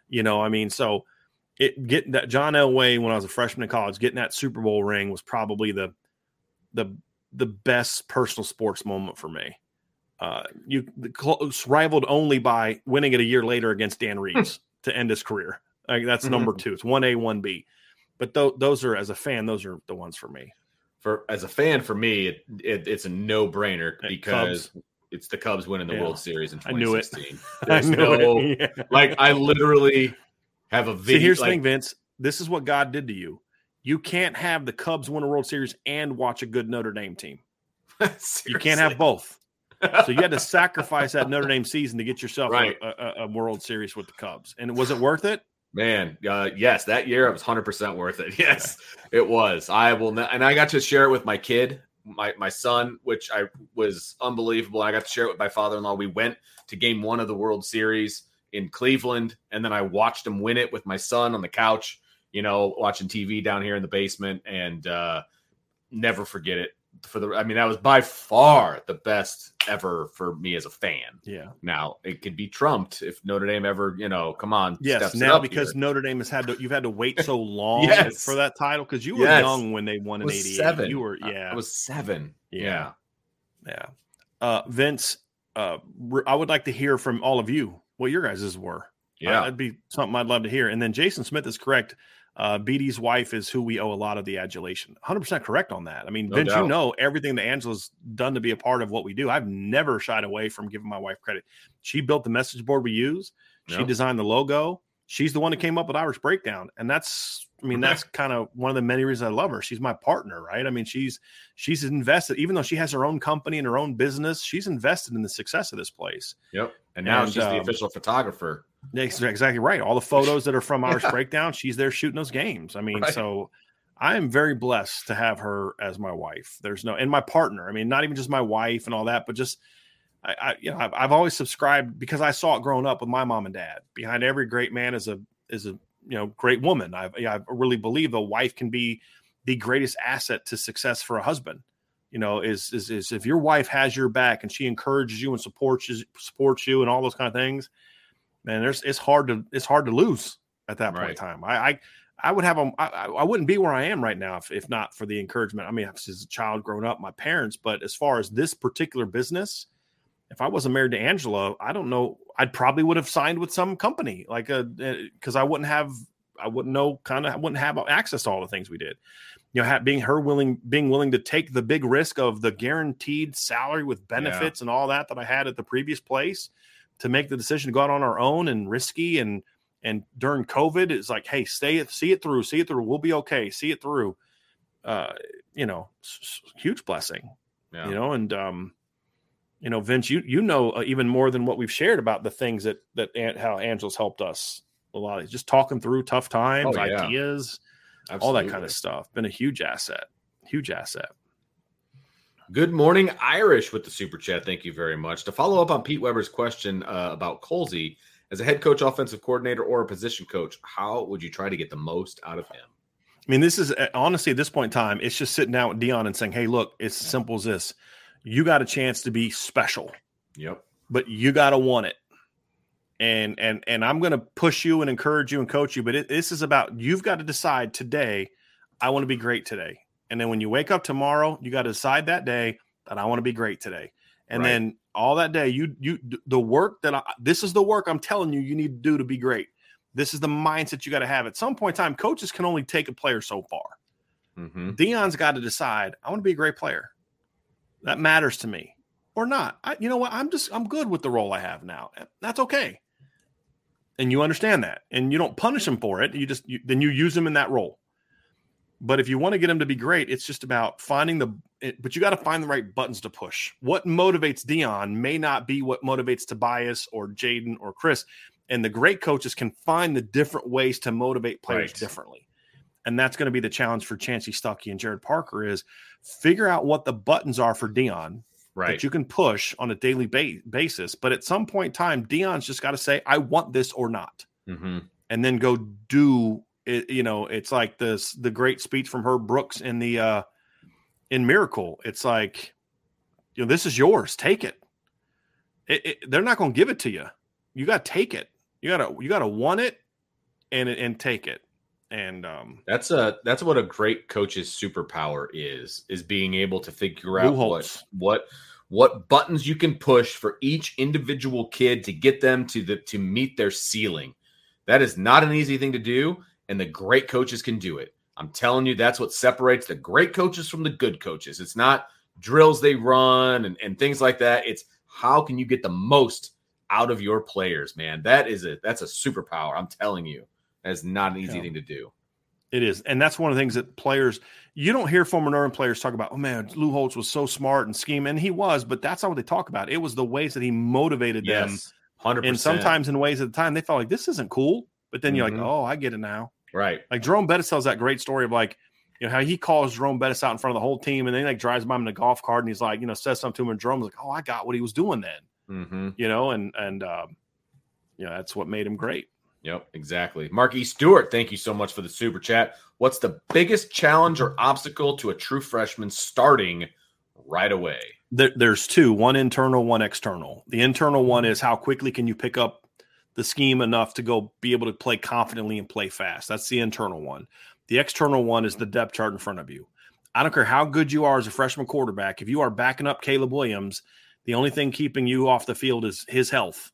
you know I mean? So it getting that John Elway, when I was a freshman in college, getting that Super Bowl ring was probably the, the, the best personal sports moment for me. Uh, you close, rivaled only by winning it a year later against Dan Reeves to end his career. Like, that's mm-hmm. number two. It's one A, one B. But th- those are, as a fan, those are the ones for me. For as a fan, for me, it, it, it's a no brainer because Cubs. It's the Cubs winning the yeah. World Series in twenty sixteen. I knew it. I knew no, it. Yeah. Like, I literally have a video. See, here's like, the thing, Vince. This is what God did to you. You can't have the Cubs win a World Series and watch a good Notre Dame team. You can't have both. So you had to sacrifice that Notre Dame season to get yourself right. a, a, a World Series with the Cubs. And was it worth it? Man, uh, yes. That year, it was one hundred percent worth it. Yes, it was. I will not, and I got to share it with my kid, my my son, which I was unbelievable. I got to share it with my father-in-law. We went to game one of the World Series in Cleveland, and then I watched him win it with my son on the couch, you know, watching T V down here in the basement, and uh, never forget it. For the, I mean, that was by far the best ever for me as a fan. Yeah. Now it could be trumped if Notre Dame ever, you know, come on. Yes. Now because here. Notre Dame has had to, you've had to wait so long yes. for that title because you were yes. young when they won in eighty-eight. Seven. You were, yeah. I was seven. Yeah. Yeah. Uh, Vince, uh, I would like to hear from all of you what your guys's were. Yeah. That'd be something I'd love to hear. And then Jason Smith is correct. Uh, B D's wife is who we owe a lot of the adulation. one hundred percent correct on that. I mean, no Vince, doubt. You know everything that Angela's done to be a part of what we do. I've never shied away from giving my wife credit. She built the message board we use. She yep. designed the logo. She's the one that came up with Irish Breakdown. And that's, I mean, that's kind of one of the many reasons I love her. She's my partner, right? I mean, she's she's invested, even though she has her own company and her own business, she's invested in the success of this place. Yep. And now and, she's um, the official photographer. That's exactly right. All the photos that are from Irish yeah. Breakdown, she's there shooting those games. I mean, right. so I am very blessed to have her as my wife. There's no, and my partner. I mean, not even just my wife and all that, but just, I, I you know, I've, I've always subscribed because I saw it growing up with my mom and dad. Behind every great man is a, is a, you know, great woman. I, I really believe a wife can be the greatest asset to success for a husband. You know, is, is, is if your wife has your back and she encourages you and supports you, supports you and all those kind of things, man, there's it's hard to it's hard to lose at that point right. in time. I, I I would have a, I, I wouldn't be where I am right now if, if not for the encouragement. I mean, as a child growing up, my parents. But as far as this particular business, if I wasn't married to Angela, I don't know, I probably would have signed with some company, like a, because I wouldn't have, I wouldn't know, kind of, I wouldn't have access to all the things we did. You know, being her willing, being willing to take the big risk of the guaranteed salary with benefits yeah. and all that that I had at the previous place, to make the decision to go out on our own and risky, and and during COVID, it's like, hey, stay, see it through, see it through, we'll be okay, see it through. Uh, you know, huge blessing. Yeah. You know, and um, you know, Vince, you you know uh, even more than what we've shared about the things that that Aunt, how Angela's helped us a lot. Of just talking through tough times, oh, yeah. ideas. Absolutely. All that kind of stuff. Been a huge asset. Huge asset. Good morning, Irish, with the super chat. Thank you very much. To follow up on Pete Weber's question uh, about Colzie, as a head coach, offensive coordinator, or a position coach, how would you try to get the most out of him? I mean, this is honestly at this point in time, it's just sitting down with Deion and saying, hey, look, it's as simple as this. You got a chance to be special. Yep. But you got to want it. And and and I'm going to push you and encourage you and coach you, but it, this is about, you've got to decide today, I want to be great today. And then when you wake up tomorrow, you got to decide that day that I want to be great today. And right. then all that day, you you the work that I, this is the work I'm telling you you need to do to be great. This is the mindset you got to have. At some point in time, coaches can only take a player so far. Mm-hmm. Deion's got to decide, I want to be a great player. That matters to me or not. I, you know what? I'm just I'm good with the role I have now. That's okay. And you understand that, and you don't punish him for it. You just you, then you use him in that role. But if you want to get him to be great, it's just about finding the. It, but you got to find the right buttons to push. What motivates Deion may not be what motivates Tobias or Jaden or Chris. And the great coaches can find the different ways to motivate players right. differently. And that's going to be the challenge for Chancey Stuckey and Jared Parker, is figure out what the buttons are for Deion. Right. That you can push on a daily ba- basis. But at some point in time, Deion's just got to say, I want this or not. Mm-hmm. And then go do it. You know, it's like this, the great speech from Herb Brooks in the, uh, in Miracle. It's like, you know, this is yours. Take it. it, it they're not going to give it to you. You got to take it. You got to, you got to want it and, and take it. And um, that's a that's what a great coach's superpower is, is being able to figure out what, what what buttons you can push for each individual kid to get them to the to meet their ceiling. That is not an easy thing to do, and the great coaches can do it. I'm telling you, that's what separates the great coaches from the good coaches. It's not drills they run and, and things like that. It's how can you get the most out of your players, man. That is a that's a superpower. I'm telling you. That's not an easy yeah. thing to do. It is. And that's one of the things that players, you don't hear former Notre Dame players talk about, oh man, Lou Holtz was so smart and scheming. And he was, but that's not what they talk about. It was the ways that he motivated yes, them. one hundred percent. And sometimes in ways at the time they felt like, this isn't cool. But then mm-hmm. you're like, oh, I get it now. Right. Like Jerome Bettis tells that great story of like, you know, how he calls Jerome Bettis out in front of the whole team. And then he like drives by him in a golf cart and he's like, you know, says something to him. And Jerome's like, oh, I got what he was doing then. Mm-hmm. You know, and, and, uh, you know, that's what made him great. Yep, exactly. Mark E. Stewart, thank you so much for the super chat. What's the biggest challenge or obstacle to a true freshman starting right away? There, there's two, one internal, one external. The internal one is how quickly can you pick up the scheme enough to go be able to play confidently and play fast. That's the internal one. The external one is the depth chart in front of you. I don't care how good you are as a freshman quarterback. If you are backing up Caleb Williams, the only thing keeping you off the field is his health,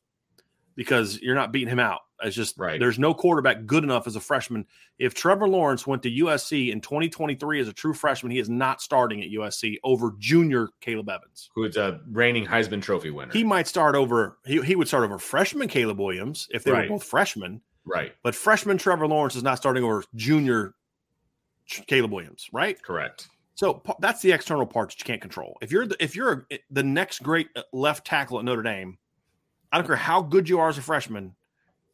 because you're not beating him out. It's just right. there's no quarterback good enough as a freshman. If Trevor Lawrence went to U S C in twenty twenty-three as a true freshman, he is not starting at U S C over junior Caleb Evans, who is a reigning Heisman Trophy winner. He might start over – he he would start over freshman Caleb Williams if they right. were both freshmen. Right. But freshman Trevor Lawrence is not starting over junior Caleb Williams, right? Correct. So that's the external part that you can't control. If you're the, if you're a, the next great left tackle at Notre Dame, I don't care how good you are as a freshman –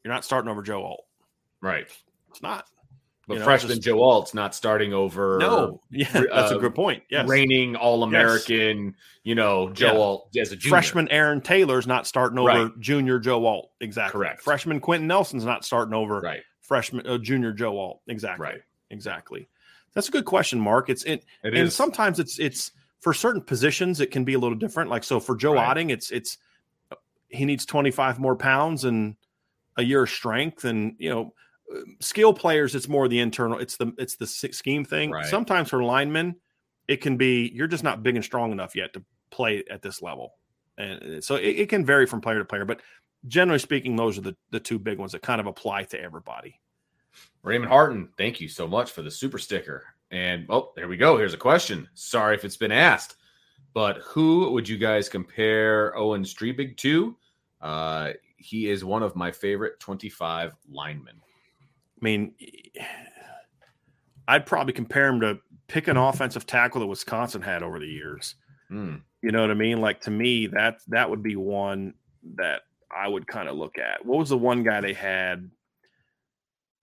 you're not starting over Joe Alt. Right. It's not. But you know, freshman just, Joe Alt's not starting over. No. Yeah, that's uh, a good point. Yes. Reigning All-American, yes. you know, Joe yeah. Alt as a junior. Freshman Aaron Taylor's not starting over right. junior Joe Alt. Exactly. Correct. Freshman Quentin Nelson's not starting over right. freshman uh, junior Joe Alt. Exactly. Right. Exactly. That's a good question, Mark. It's it, it and is. sometimes it's it's for certain positions it can be a little different. Like so for Joe right. Otting, it's it's he needs twenty-five more pounds and a year of strength, and you know, skill players, it's more the internal, it's the it's the scheme thing. Right. Sometimes for linemen, it can be you're just not big and strong enough yet to play at this level. And so it, it can vary from player to player, but generally speaking, those are the, the two big ones that kind of apply to everybody. Raymond Harton, thank you so much for the super sticker. And, oh, there we go. Here's a question. Sorry if it's been asked, but who would you guys compare Owen Strebig to? Uh, he is one of my favorite twenty-five linemen. I mean, I'd probably compare him to pick an offensive tackle that Wisconsin had over the years. Mm. You know what I mean? Like, to me, that that would be one that I would kind of look at. What was the one guy they had?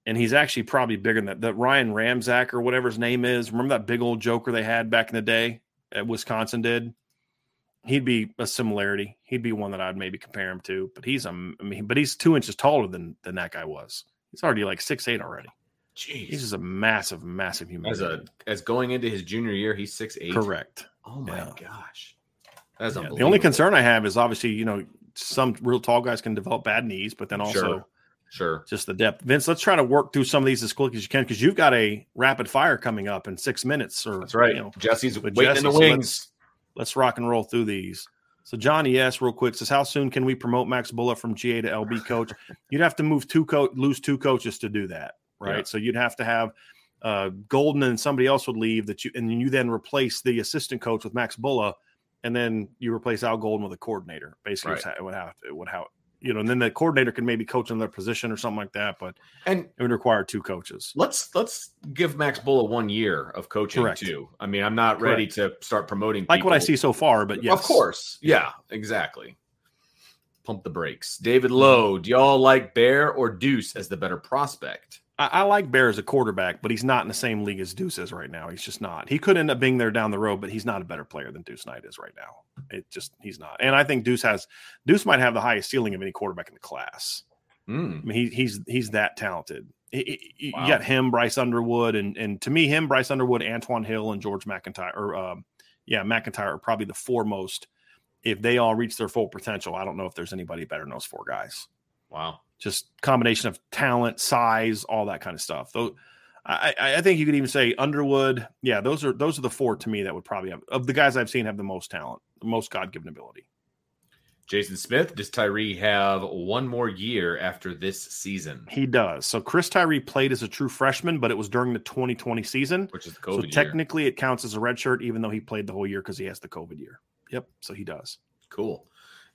And he's actually probably bigger than that. That Ryan Ramczak or whatever his name is. Remember that big old joker they had back in the day at Wisconsin did? He'd be a similarity. He'd be one that I'd maybe compare him to. But he's um, I mean, but he's two inches taller than than that guy was. He's already like six eight already. Jeez. He's just a massive, massive human. As a as going into his junior year, he's six eight. Correct. Oh my yeah. gosh. That's yeah. unbelievable. The only concern I have is obviously, you know, some real tall guys can develop bad knees, but then also sure. Sure. Just the depth. Vince, let's try to work through some of these as quick as you can, because you've got a rapid fire coming up in six minutes. Or, that's right. You know, Jesse's waiting Jesse, in the wings. So let's, let's rock and roll through these. So Johnny S. real quick says, how soon can we promote Max Bulla from G A to L B coach? You'd have to move two co- lose two coaches to do that, right? Yeah. So you'd have to have uh, Golden and somebody else would leave, that you, and you then replace the assistant coach with Max Bulla, and then you replace Al Golden with a coordinator. Basically, right. it would have it would how. You know, and then the coordinator can maybe coach another position or something like that, but and it would require two coaches. Let's let's give Max Bulla one year of coaching Correct. too. I mean, I'm not Correct. ready to start promoting people. Like what I see so far, but yes. Of course. Yeah, exactly. Pump the brakes. David Lowe, do y'all like Bear or Deuce as the better prospect? I, I like Bear as a quarterback, but he's not in the same league as Deuce is right now. He's just not. He could end up being there down the road, but he's not a better player than Deuce Knight is right now. It just he's not. And I think Deuce has Deuce might have the highest ceiling of any quarterback in the class. Mm. I mean, he, he's he's that talented. He, he, wow. You got him, Bryce Underwood, and and to me, him, Bryce Underwood, Antoine Hill, and George McIntyre, or um, yeah, McIntyre are probably the foremost. If they all reach their full potential, I don't know if there's anybody better than those four guys. Wow. Just combination of talent, size, all that kind of stuff. Though, I, I think you could even say Underwood. Yeah, those are those are the four to me that would probably have, of the guys I've seen, have the most talent, the most God-given ability. Jason Smith, does Tyree have one more year after this season? He does. So Chris Tyree played as a true freshman, but it was during the twenty twenty season, which is the COVID year. So technically, year. It counts as a redshirt, even though he played the whole year because he has the COVID year. Yep. So he does. Cool.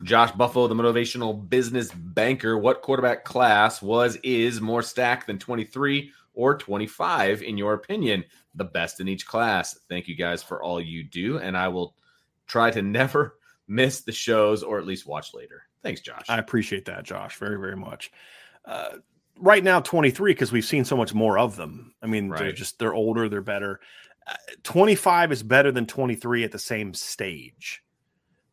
Josh Buffalo, the motivational business banker. What quarterback class was, is more stacked than twenty-three or twenty-five, in your opinion? The best in each class. Thank you guys for all you do, and I will try to never miss the shows, or at least watch later. Thanks, Josh. I appreciate that, Josh, very, very much. Uh, right now, twenty-three, because we've seen so much more of them. I mean, right. they're just they're older, they're better. Uh, twenty-five is better than twenty-three at the same stage.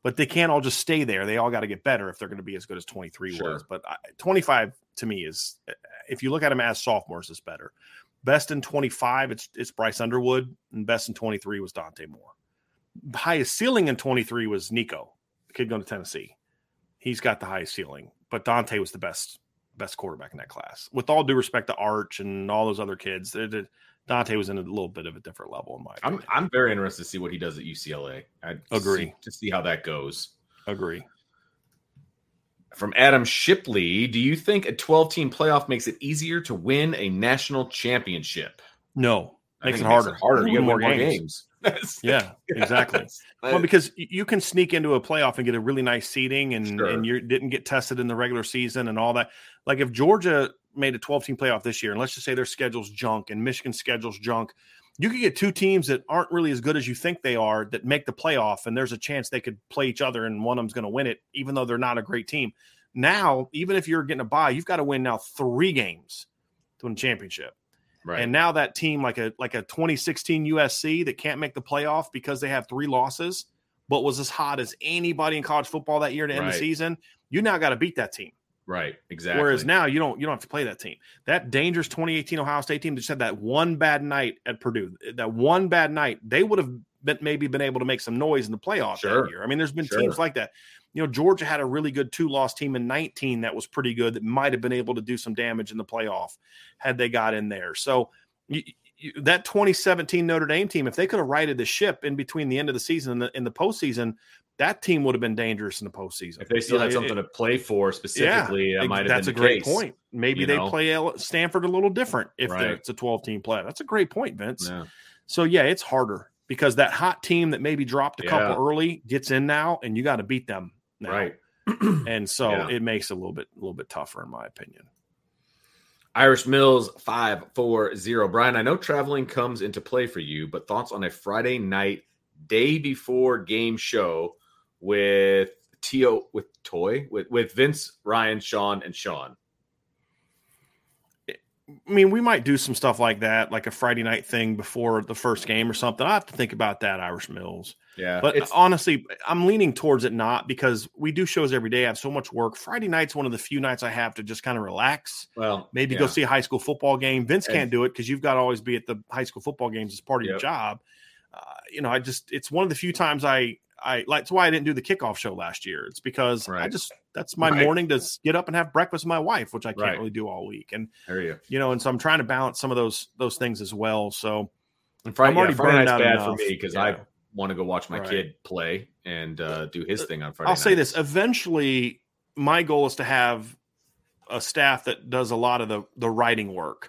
But they can't all just stay there. They all got to get better if they're going to be as good as twenty-three sure. was. But twenty-five, to me, is – if you look at them as sophomores, it's better. Best in twenty-five, it's it's Bryce Underwood. And best in twenty-three was Dante Moore. The highest ceiling in twenty-three was Nico, the kid going to Tennessee. He's got the highest ceiling. But Dante was the best best quarterback in that class. With all due respect to Arch and all those other kids, they're, they're, Dante was in a little bit of a different level in my opinion. I'm, I'm very interested to see what he does at U C L A. I agree. See, to see how that goes. Agree. From Adam Shipley, do you think a twelve-team playoff makes it easier to win a national championship? No. Makes it, it makes harder. it harder. You get more, more games. games. yeah, exactly. Well, because you can sneak into a playoff and get a really nice seeding, and, sure. and you didn't get tested in the regular season and all that. Like if Georgia – made a twelve-team playoff this year, and let's just say their schedule's junk and Michigan's schedule's junk, you could get two teams that aren't really as good as you think they are that make the playoff, and there's a chance they could play each other and one of them's going to win it, even though they're not a great team. Now, even if you're getting a bye, you've got to win now three games to win a championship. Right. And now that team, like a like a twenty sixteen U S C that can't make the playoff because they have three losses, but was as hot as anybody in college football that year to end right. the season, you now got to beat that team. Right, exactly. Whereas now you don't you don't have to play that team. That dangerous twenty eighteen Ohio State team that just had that one bad night at Purdue, that one bad night, they would have been, maybe been able to make some noise in the playoff sure. that year. I mean, there's been sure. teams like that. You know, Georgia had a really good two-loss team in nineteen that was pretty good that might have been able to do some damage in the playoff had they got in there. So you, that twenty seventeen Notre Dame team, if they could have righted the ship in between the end of the season and the, and the postseason, that team would have been dangerous in the postseason. If they still had something it, to play for specifically, yeah, that might have that's been the a great case. point. Maybe you they know? play Stanford a little different if right. it's a twelve-team play. That's a great point, Vince. Yeah. So, yeah, it's harder because that hot team that maybe dropped a yeah. couple early gets in now, and you got to beat them now. Right. And so yeah. it makes it a little bit a little bit tougher, in my opinion. Irish Mills five four zero. Brian, I know traveling comes into play for you, but thoughts on a Friday night, day before game show with T O with Toy with, with Vince, Ryan, Sean, and Sean. I mean, we might do some stuff like that, like a Friday night thing before the first game or something. I have to think about that, Irish Mills. Yeah. But it's, honestly, I'm leaning towards it not because we do shows every day. I have so much work. Friday night's one of the few nights I have to just kind of relax. Well, maybe yeah. go see a high school football game. Vince can't do it because you've got to always be at the high school football games as part of yep. your job. Uh, you know, I just, it's one of the few times I, I like, that's why I didn't do the kickoff show last year. It's because right. I just, that's my right. morning to get up and have breakfast with my wife, which I can't right. really do all week. And, you. you know, and so I'm trying to balance some of those, those things as well. So and Friday, I'm already yeah, Friday burned out bad enough. for me because yeah. I want to go watch my right. kid play and uh, do his thing on Friday. I'll night. say this. Eventually my goal is to have a staff that does a lot of the, the writing work.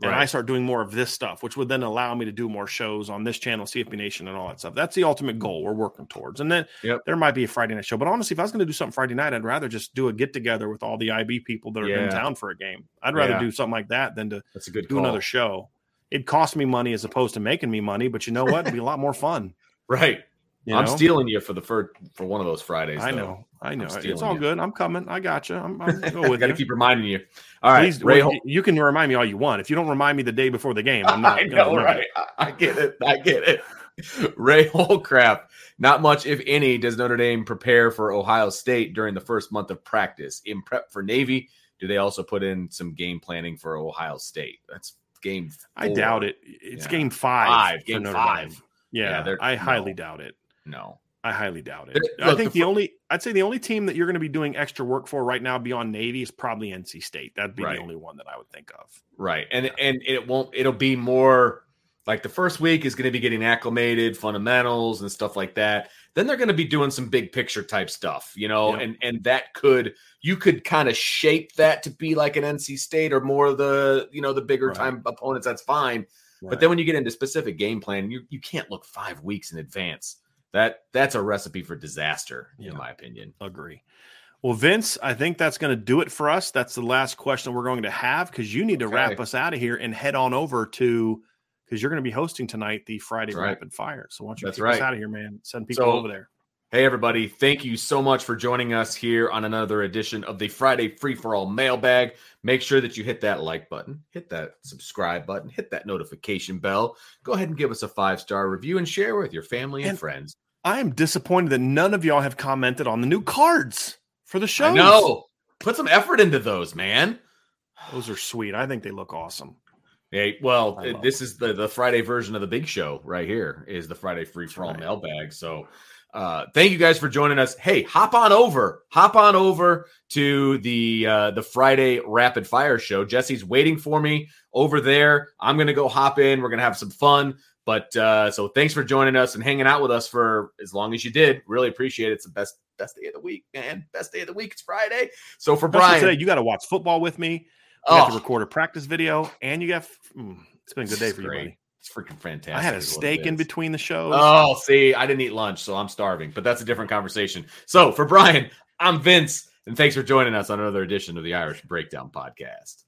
And right. I start doing more of this stuff, which would then allow me to do more shows on this channel, C F B Nation, and all that stuff. That's the ultimate goal we're working towards. And then yep. there might be a Friday night show. But honestly, if I was going to do something Friday night, I'd rather just do a get-together with all the I B people that are yeah. in town for a game. I'd rather yeah. do something like that than to That's a good do call. another show. It costs me money as opposed to making me money, but you know what? It'd be a lot more fun. Right. You I'm know? stealing you for the fir- for one of those Fridays. I though. know. I know. It's all you. good. I'm coming. I got you. I'm, I'm go with I got to keep reminding you. All right. Please, Ray, well, you can remind me all you want. If you don't remind me the day before the game, I'm not. I know, right? I, I get it. I get it. Ray Holcraft, not much, if any, does Notre Dame prepare for Ohio State during the first month of practice? In prep for Navy, do they also put in some game planning for Ohio State? That's game four. I doubt it. It's yeah. game five. Five. Game five. Yeah. yeah I highly no. doubt it. No, I highly doubt it. Look, I think the, the only, I'd say the only team that you're going to be doing extra work for right now beyond Navy is probably N C State. That'd be right. the only one that I would think of. Right. And, yeah. and it won't, it'll be more like the first week is going to be getting acclimated, fundamentals and stuff like that. Then they're going to be doing some big picture type stuff, you know, yep. and, and that could, you could kind of shape that to be like an N C State or more of the, you know, the bigger right. time opponents. That's fine. Right. But then when you get into specific game plan, you, you can't look five weeks in advance. That that's a recipe for disaster, in yeah, my opinion. Agree. Well, Vince, I think that's going to do it for us. That's the last question we're going to have because you need to okay. wrap us out of here and head on over to because you're going to be hosting tonight the Friday that's Rapid right. Fire. So why don't you that's kick right. us out of here, man? Send people so, over there. Hey, everybody. Thank you so much for joining us here on another edition of the Friday Free For All Mailbag. Make sure that you hit that like button, hit that subscribe button, hit that notification bell. Go ahead and give us a five-star review and share with your family and, and friends. I am disappointed that none of y'all have commented on the new cards for the shows. No, put some effort into those, man. Those are sweet. I think they look awesome. Hey, well, this it. is the, the Friday version of the big show right here is the Friday Free For All right. Mailbag. So uh, thank you guys for joining us. Hey, hop on over. Hop on over to the, uh, the Friday Rapid Fire Show. Jesse's waiting for me over there. I'm going to go hop in. We're going to have some fun. But uh, so thanks for joining us and hanging out with us for as long as you did. Really appreciate it. It's the best best day of the week, man. Best day of the week. It's Friday. So for Brian. Especially today, you got to watch football with me. You oh. have to record a practice video. And you got mm, – it's been a good day for you, buddy. It's freaking fantastic. I had a steak in between the shows. Oh, see, I didn't eat lunch, so I'm starving. But that's a different conversation. So for Brian, I'm Vince. And thanks for joining us on another edition of the Irish Breakdown Podcast.